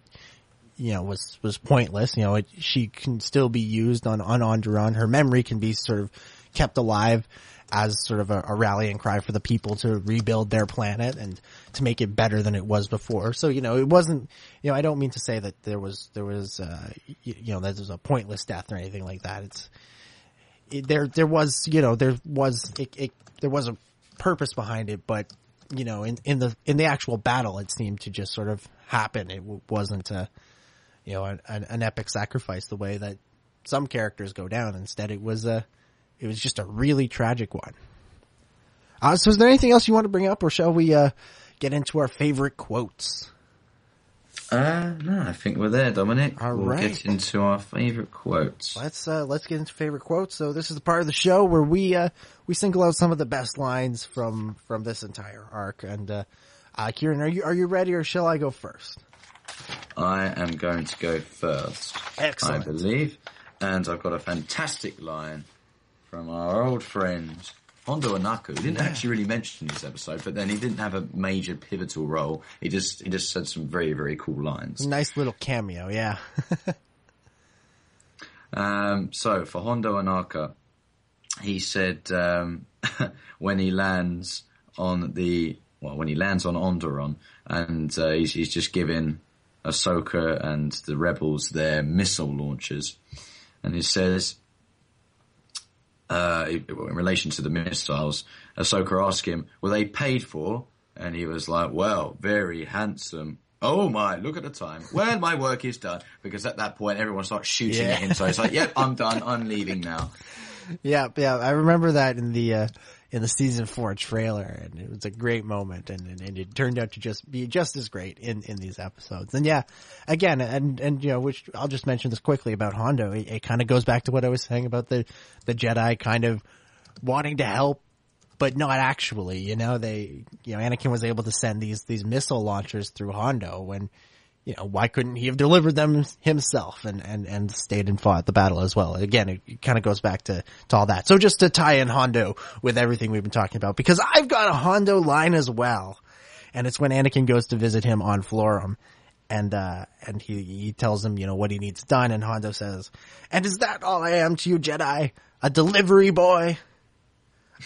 you know, was, was pointless. You know, it, she can still be used on, on Onderon. Her memory can be sort of kept alive as sort of a, a rallying cry for the people to rebuild their planet and to make it better than it was before. So, you know, it wasn't, you know, I don't mean to say that there was, there was, uh, you, you know, that there was a pointless death or anything like that. It's, it, there, there was, you know, there was, it, it there was a purpose behind it, but you know, in in the in the actual battle, it seemed to just sort of happen. It w- wasn't a, you know, an, an epic sacrifice the way that some characters go down. Instead, it was a, it was just a really tragic one. Uh, so, is there anything else you want to bring up, or shall we uh, get into our favorite quotes? Uh, no, I think we're there, Dominic. All right. We'll get into our favorite quotes. Let's, uh, let's get into favorite quotes. So this is the part of the show where we, uh, we single out some of the best lines from, from this entire arc. And, uh, uh, Kieran, are you, are you ready, or shall I go first? I am going to go first. Excellent. I believe. And I've got a fantastic line from our old friend, Hondo Ohnaka, who didn't yeah. actually really mention this episode, but then he didn't have a major pivotal role. He just he just said some very, very cool lines. Nice little cameo, yeah. um, so, for Hondo Ohnaka, he said um, when he lands on the... Well, when he lands on Onderon, and uh, he's, he's just giving Ahsoka and the Rebels their missile launchers, and he says... Uh, in relation to the missiles, Ahsoka asked him, were they paid for? And he was like, well, very handsome. Oh my, look at the time. Well, my work is done. Because at that point, everyone starts shooting yeah. at him. So it's like, yep, I'm done. I'm leaving now. Yeah, yeah. I remember that in the, uh, in the season four trailer. And it was a great moment. And, and, and it turned out to just be just as great in, in these episodes. And yeah, again, and, and, you know, which I'll just mention this quickly about Hondo. It, it kind of goes back to what I was saying about the, the Jedi kind of wanting to help, but not actually, you know, they, you know, Anakin was able to send these, these missile launchers through Hondo, when, you know, why couldn't he have delivered them himself and, and, and stayed and fought the battle as well? Again, it, it kind of goes back to, to all that. So just to tie in Hondo with everything we've been talking about, because I've got a Hondo line as well. And it's when Anakin goes to visit him on Florum, and, uh, and he, he tells him, you know, what he needs done. And Hondo says, and is that all I am to you, Jedi? A delivery boy?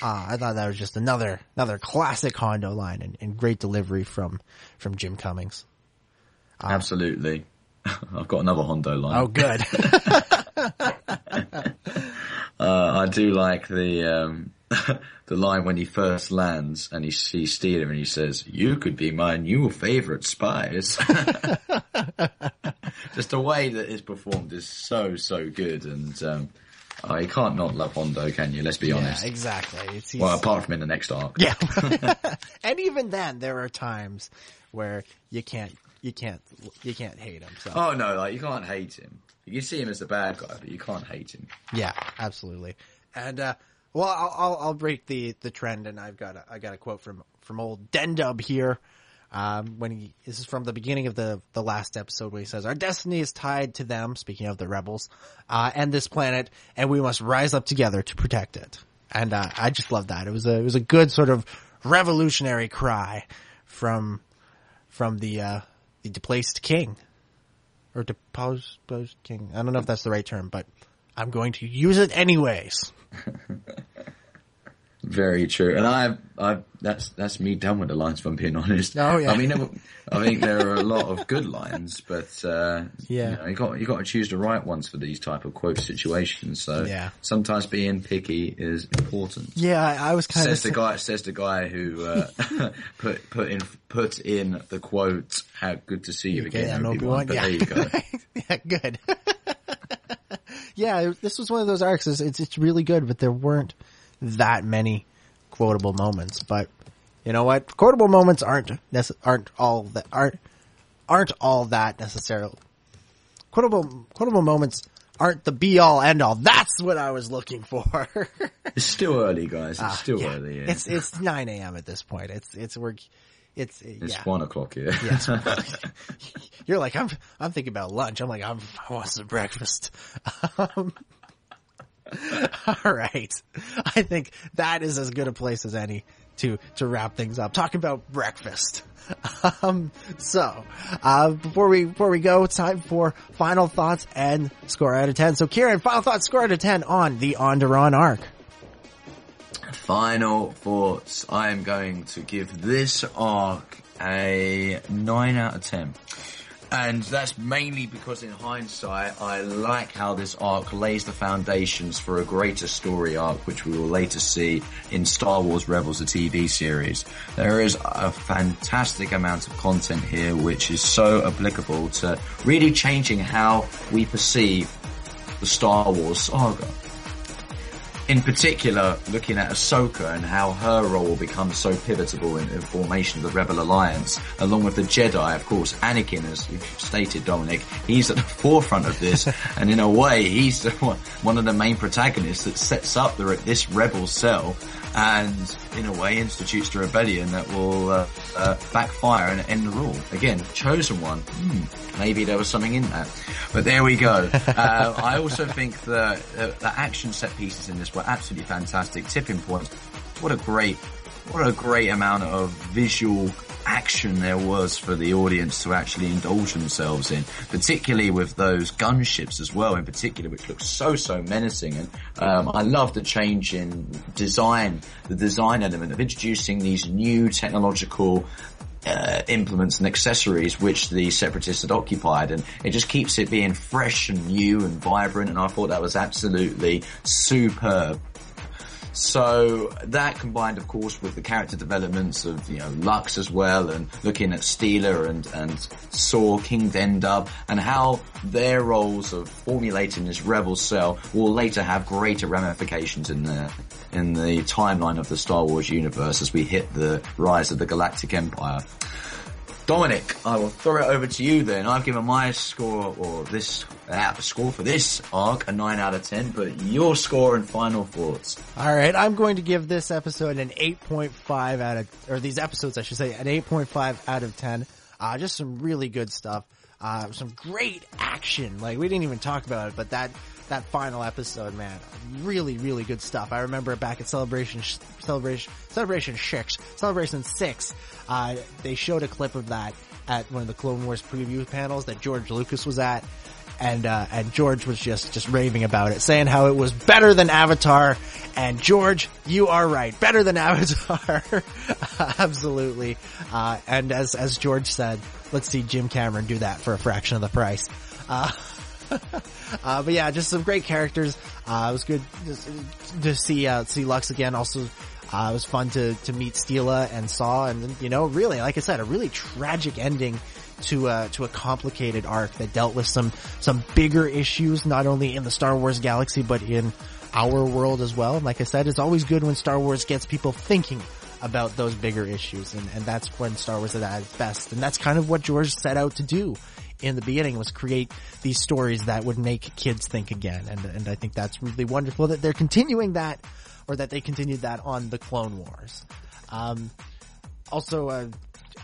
Uh, I thought that was just another, another classic Hondo line, and, and great delivery from, from Jim Cummings. Uh, Absolutely. I've got another Hondo line. Oh, good. uh, I do like the, um, the line when he first lands and he sees Steela and he says, you could be my new favorite spies. Just the way that it's performed is so, so good. And, um, Uh, you can't not love Hondo, can you? Let's be yeah, honest. Exactly. It's, well, apart from in the next arc. Yeah. And even then, there are times where you can't, you can't, you can't hate him. So. Oh no, like you can't hate him. You see him as the bad guy, but you can't hate him. Yeah, absolutely. And uh, well, I'll, I'll, I'll break the, the trend, and I've got a, I got a quote from from old Dendub here. Um, when he, this is from the beginning of the, the last episode where he says, our destiny is tied to them, speaking of the rebels, uh, and this planet, and we must rise up together to protect it. And, uh, I just love that. It was a, it was a good sort of revolutionary cry from, from the, uh, the deplaced king. Or deposed king. I don't know if that's the right term, but I'm going to use it anyways. Very true, and I, I, that's that's me done with the lines. If I'm being honest, oh yeah. I mean, it, I think there are a lot of good lines, but uh, yeah, you know, you got you got to choose the right ones for these type of quote situations. So yeah. Sometimes being picky is important. Yeah, I, I was kind says of says the guy says the guy who uh, put put in put in the quote. How good to see you, you again, Obi-Wan. But yeah. There you go. Yeah, good. Yeah, this was one of those arcs. It's it's really good, but there weren't that many quotable moments, but you know what? Quotable moments aren't nece- aren't all that aren't aren't all that necessarily. Quotable quotable moments aren't the be all end all. That's what I was looking for. It's still early, guys. It's uh, still yeah. early. Yeah. It's it's nine a m at this point. It's it's we're it's it's yeah. one o'clock here. Yeah, it's one o'clock. You're like I'm I'm thinking about lunch. I'm like I'm I want some breakfast. Um, all right. I think that is as good a place as any to, to wrap things up. Talking about breakfast. Um, so, uh, before we, before we go, it's time for final thoughts and score out of ten. So Kieran, final thoughts, score out of ten on the Onderon arc. Final thoughts. I am going to give this arc a nine out of ten. And that's mainly because in hindsight, I like how this arc lays the foundations for a greater story arc, which we will later see in Star Wars Rebels, the T V series. There is a fantastic amount of content here, which is so applicable to really changing how we perceive the Star Wars saga. In particular, looking at Ahsoka and how her role will become so pivotal in the formation of the Rebel Alliance, along with the Jedi, of course, Anakin, as you've stated, Dominic, he's at the forefront of this, and in a way, he's one of the main protagonists that sets up the, this rebel cell, and in a way institutes the rebellion that will uh, uh, backfire and end the rule. Again, chosen one. Hmm, maybe there was something in that. But there we go. Uh, I also think that uh, the action set pieces in this were absolutely fantastic. Tipping points. What a great, what a great amount of visual action there was for the audience to actually indulge themselves in, particularly with those gunships as well in particular, which looked so so menacing. And um I love the change in design, the design element of introducing these new technological uh, implements and accessories which the Separatists had occupied, and it just keeps it being fresh and new and vibrant, and I thought that was absolutely superb. So that combined, of course, with the character developments of, you know, Lux as well, and looking at Steela and, and Saw, King Dendup, and how their roles of formulating this rebel cell will later have greater ramifications in the, in the timeline of the Star Wars universe as we hit the rise of the Galactic Empire. Dominic, I will throw it over to you then. I've given my score, or this uh, score for this arc, a nine out of ten, but your score and final thoughts. All right, I'm going to give this episode an eight point five out of, or these episodes, I should say, an eight point five out of ten. Uh, just some really good stuff. Uh, some great action. Like, we didn't even talk about it, but that, that final episode, man, really, really good stuff. I remember it back at Celebration, Celebration, Celebration six, Celebration six. Uh, they showed a clip of that at one of the Clone Wars preview panels that George Lucas was at. And, uh, and George was just, just raving about it, saying how it was better than Avatar. And George, you are right. Better than Avatar. Absolutely. Uh, and as, as George said, let's see Jim Cameron do that for a fraction of the price. Uh, uh, but yeah, just some great characters. Uh, it was good to, to see, uh, see Lux again. Also, uh, it was fun to, to meet Steela and Saw. And, you know, really, like I said, a really tragic ending to uh, to a complicated arc that dealt with some some bigger issues, not only in the Star Wars galaxy but in our world as well. And like I said, it's always good when Star Wars gets people thinking about those bigger issues, and, and that's when Star Wars is at its best. And that's kind of what George set out to do in the beginning, was create these stories that would make kids think again. And, and I think that's really wonderful that they're continuing that, or that they continued that on the Clone Wars. Um, also, uh,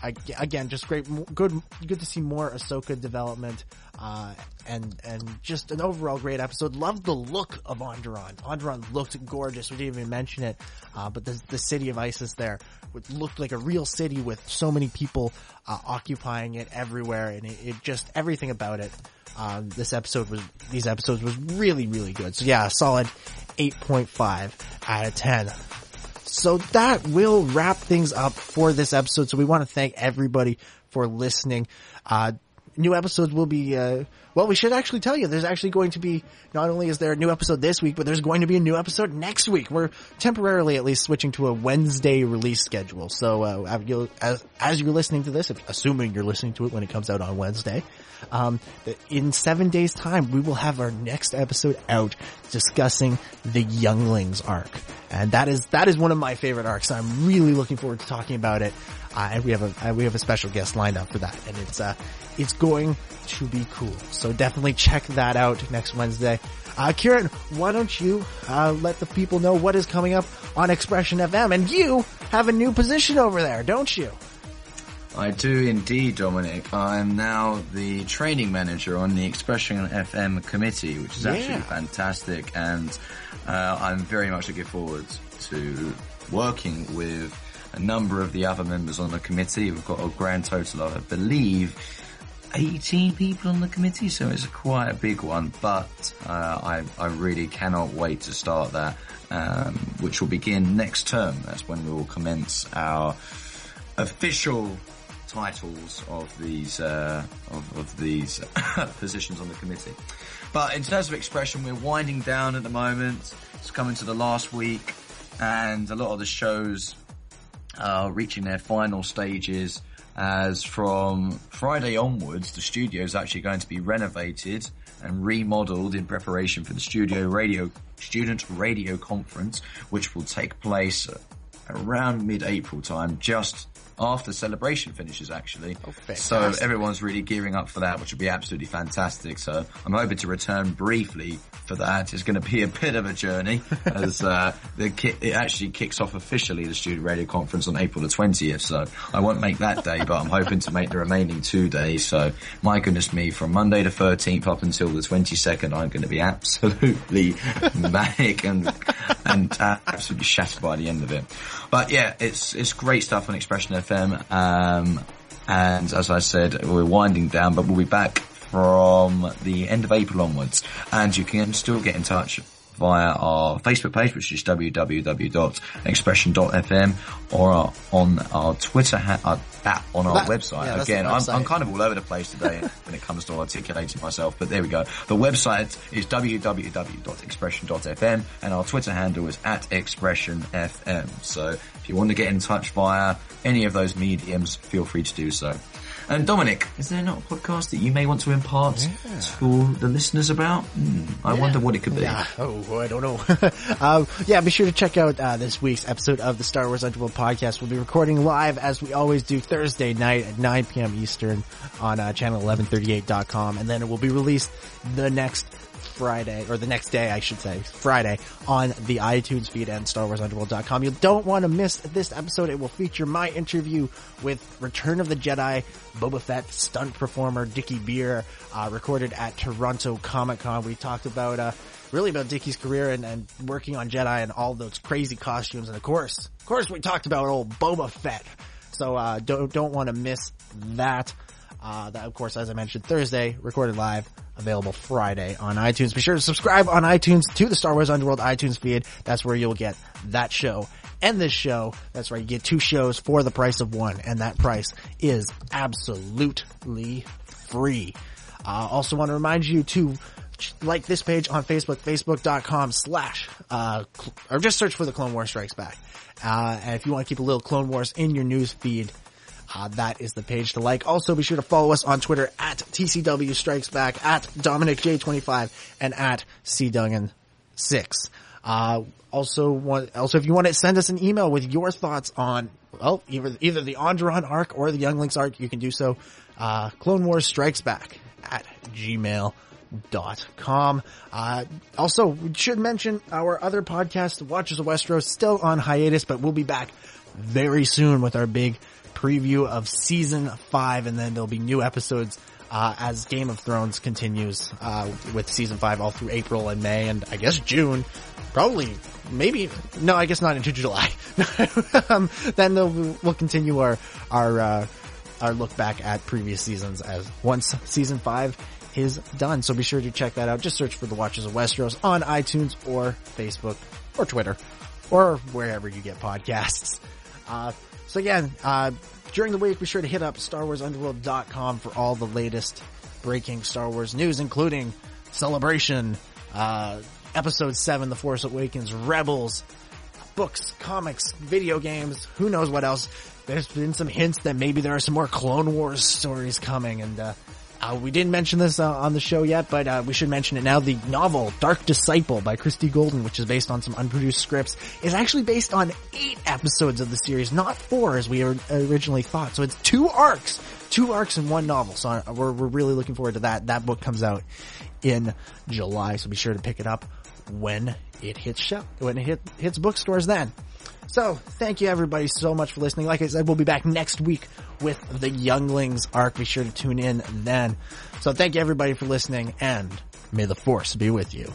I, again, just great, good, good to see more Ahsoka development, uh, and, and just an overall great episode. Loved the look of Onderon. Onderon looked gorgeous. We didn't even mention it, uh, but the, the city of Isis there looked like a real city with so many people, uh, occupying it everywhere, and it, it just, everything about it. Um, this episode was, these episodes was really, really good. So yeah, a solid eight point five out of ten. So that will wrap things up for this episode. So we want to thank everybody for listening. Uh, new episodes will be, uh, well, we should actually tell you, there's actually going to be, not only is there a new episode this week, but there's going to be a new episode next week. We're temporarily at least switching to a Wednesday release schedule. So, uh, you'll, as, as you're listening to this, assuming you're listening to it when it comes out on Wednesday, um, in seven days time, we will have our next episode out discussing the Younglings arc. And that is, that is one of my favorite arcs. I'm really looking forward to talking about it. Uh, and we have a, uh, we have a special guest lined up for that. And it's, uh, it's going to be cool. So definitely check that out next Wednesday. Uh, Kieran, why don't you, uh, let the people know what is coming up on Expression F M? And you have a new position over there, don't you? I do indeed, Dominic. I'm now the training manager on the Expression F M committee, which is yeah. actually fantastic. And, uh, I'm very much looking forward to working with a number of the other members on the committee. We've got a grand total of, I believe, eighteen people on the committee, so it's quite a big one. But uh, I, I really cannot wait to start that, um, which will begin next term. That's when we will commence our official titles of these uh, of, of these positions on the committee. But in terms of Expression, we're winding down at the moment. It's coming to the last week, and a lot of the shows are reaching their final stages, as from Friday onwards the studio is actually going to be renovated and remodeled in preparation for the studio radio student radio conference, which will take place around mid-April time, just after Celebration finishes, actually. Oh, so everyone's really gearing up for that, which will be absolutely fantastic. So I'm hoping to return briefly for that. It's going to be a bit of a journey, as uh, the ki- it actually kicks off officially, the student radio conference, on April the twentieth. So I won't make that day, but I'm hoping to make the remaining two days. So my goodness me, from Monday the thirteenth up until the twenty-second, I'm going to be absolutely manic and and uh, absolutely shattered by the end of it. But yeah, it's it's great stuff on Expression F M, um, and as I said, we're winding down, but we'll be back from the end of April onwards. And you can still get in touch via our Facebook page, which is w w w dot expression dot f m, or our, on our Twitter, ha- our, that, on our that, website. Yeah, Again, I'm, I'm kind of all over the place today when it comes to articulating myself, but there we go. The website is w w w dot expression dot f m, and our Twitter handle is at expression f m. So if you want to get in touch via any of those mediums, feel free to do so. And Dominic, is there not a podcast that you may want to impart yeah. to the listeners about? Mm, I yeah. wonder what it could be. Yeah. Oh, I don't know. um, yeah, be sure to check out uh, this week's episode of the Star Wars Underworld podcast. We'll be recording live, as we always do, Thursday night at nine p.m. Eastern on uh, channel eleven thirty-eight dot com. And then it will be released the next Friday, or the next day, I should say, Friday, on the iTunes feed and star wars underworld dot com. You don't want to miss this episode. It will feature my interview with Return of the Jedi Boba Fett stunt performer Dickie Beer, uh, recorded at Toronto Comic Con. We talked about, uh, really about Dickie's career and, and working on Jedi and all those crazy costumes. And of course, of course we talked about old Boba Fett. So, uh, don't, don't want to miss that. Uh, that, of course, as I mentioned, Thursday, recorded live, available Friday on iTunes. Be sure to subscribe on iTunes to the Star Wars Underworld iTunes feed. That's where you'll get that show and this show. That's right, you get two shows for the price of one, and that price is absolutely free. I uh, also want to remind you to like this page on Facebook, facebook.com slash, uh, cl- or just search for the Clone Wars Strikes Back. Uh, and if you want to keep a little Clone Wars in your news feed, Uh, that is the page to like. Also, be sure to follow us on Twitter at T C W Strikes Back, at Dominic J twenty-five, and at C Duggan six. Uh, also want, also if you want to send us an email with your thoughts on, well, either, either the Onderon arc or the Young Links arc, you can do so. Uh, Clone Wars Strikes Back at gmail dot com. Uh, also we should mention our other podcast, Watchers of Westeros, still on hiatus, but we'll be back very soon with our big preview of season five. And then there'll be new episodes, uh, as Game of Thrones continues, uh, with season five all through April and May and I guess June. Probably, maybe, no, I guess not into July. um, then we'll continue our, our, uh, our look back at previous seasons as once season five is done. So be sure to check that out. Just search for the Watchers of Westeros on iTunes or Facebook or Twitter or wherever you get podcasts. Uh, so again, uh, during the week, be sure to hit up Star Wars Underworld dot com for all the latest breaking Star Wars news, including Celebration, uh, Episode seven, The Force Awakens, Rebels, books, comics, video games, who knows what else. There's been some hints that maybe there are some more Clone Wars stories coming, and uh, uh we didn't mention this uh, on the show yet, but uh we should mention it now. The novel Dark Disciple by Christy Golden, which is based on some unproduced scripts, is actually based on eight episodes of the series, not four as we originally thought. So it's two arcs, two arcs in one novel. So we're, we're really looking forward to that. That book comes out in July, so be sure to pick it up when it hits shop, when it hit, hits bookstores then. So thank you everybody so much for listening. Like I said, we'll be back next week with the Younglings arc. Be sure to tune in then. So thank you everybody for listening, and may the Force be with you.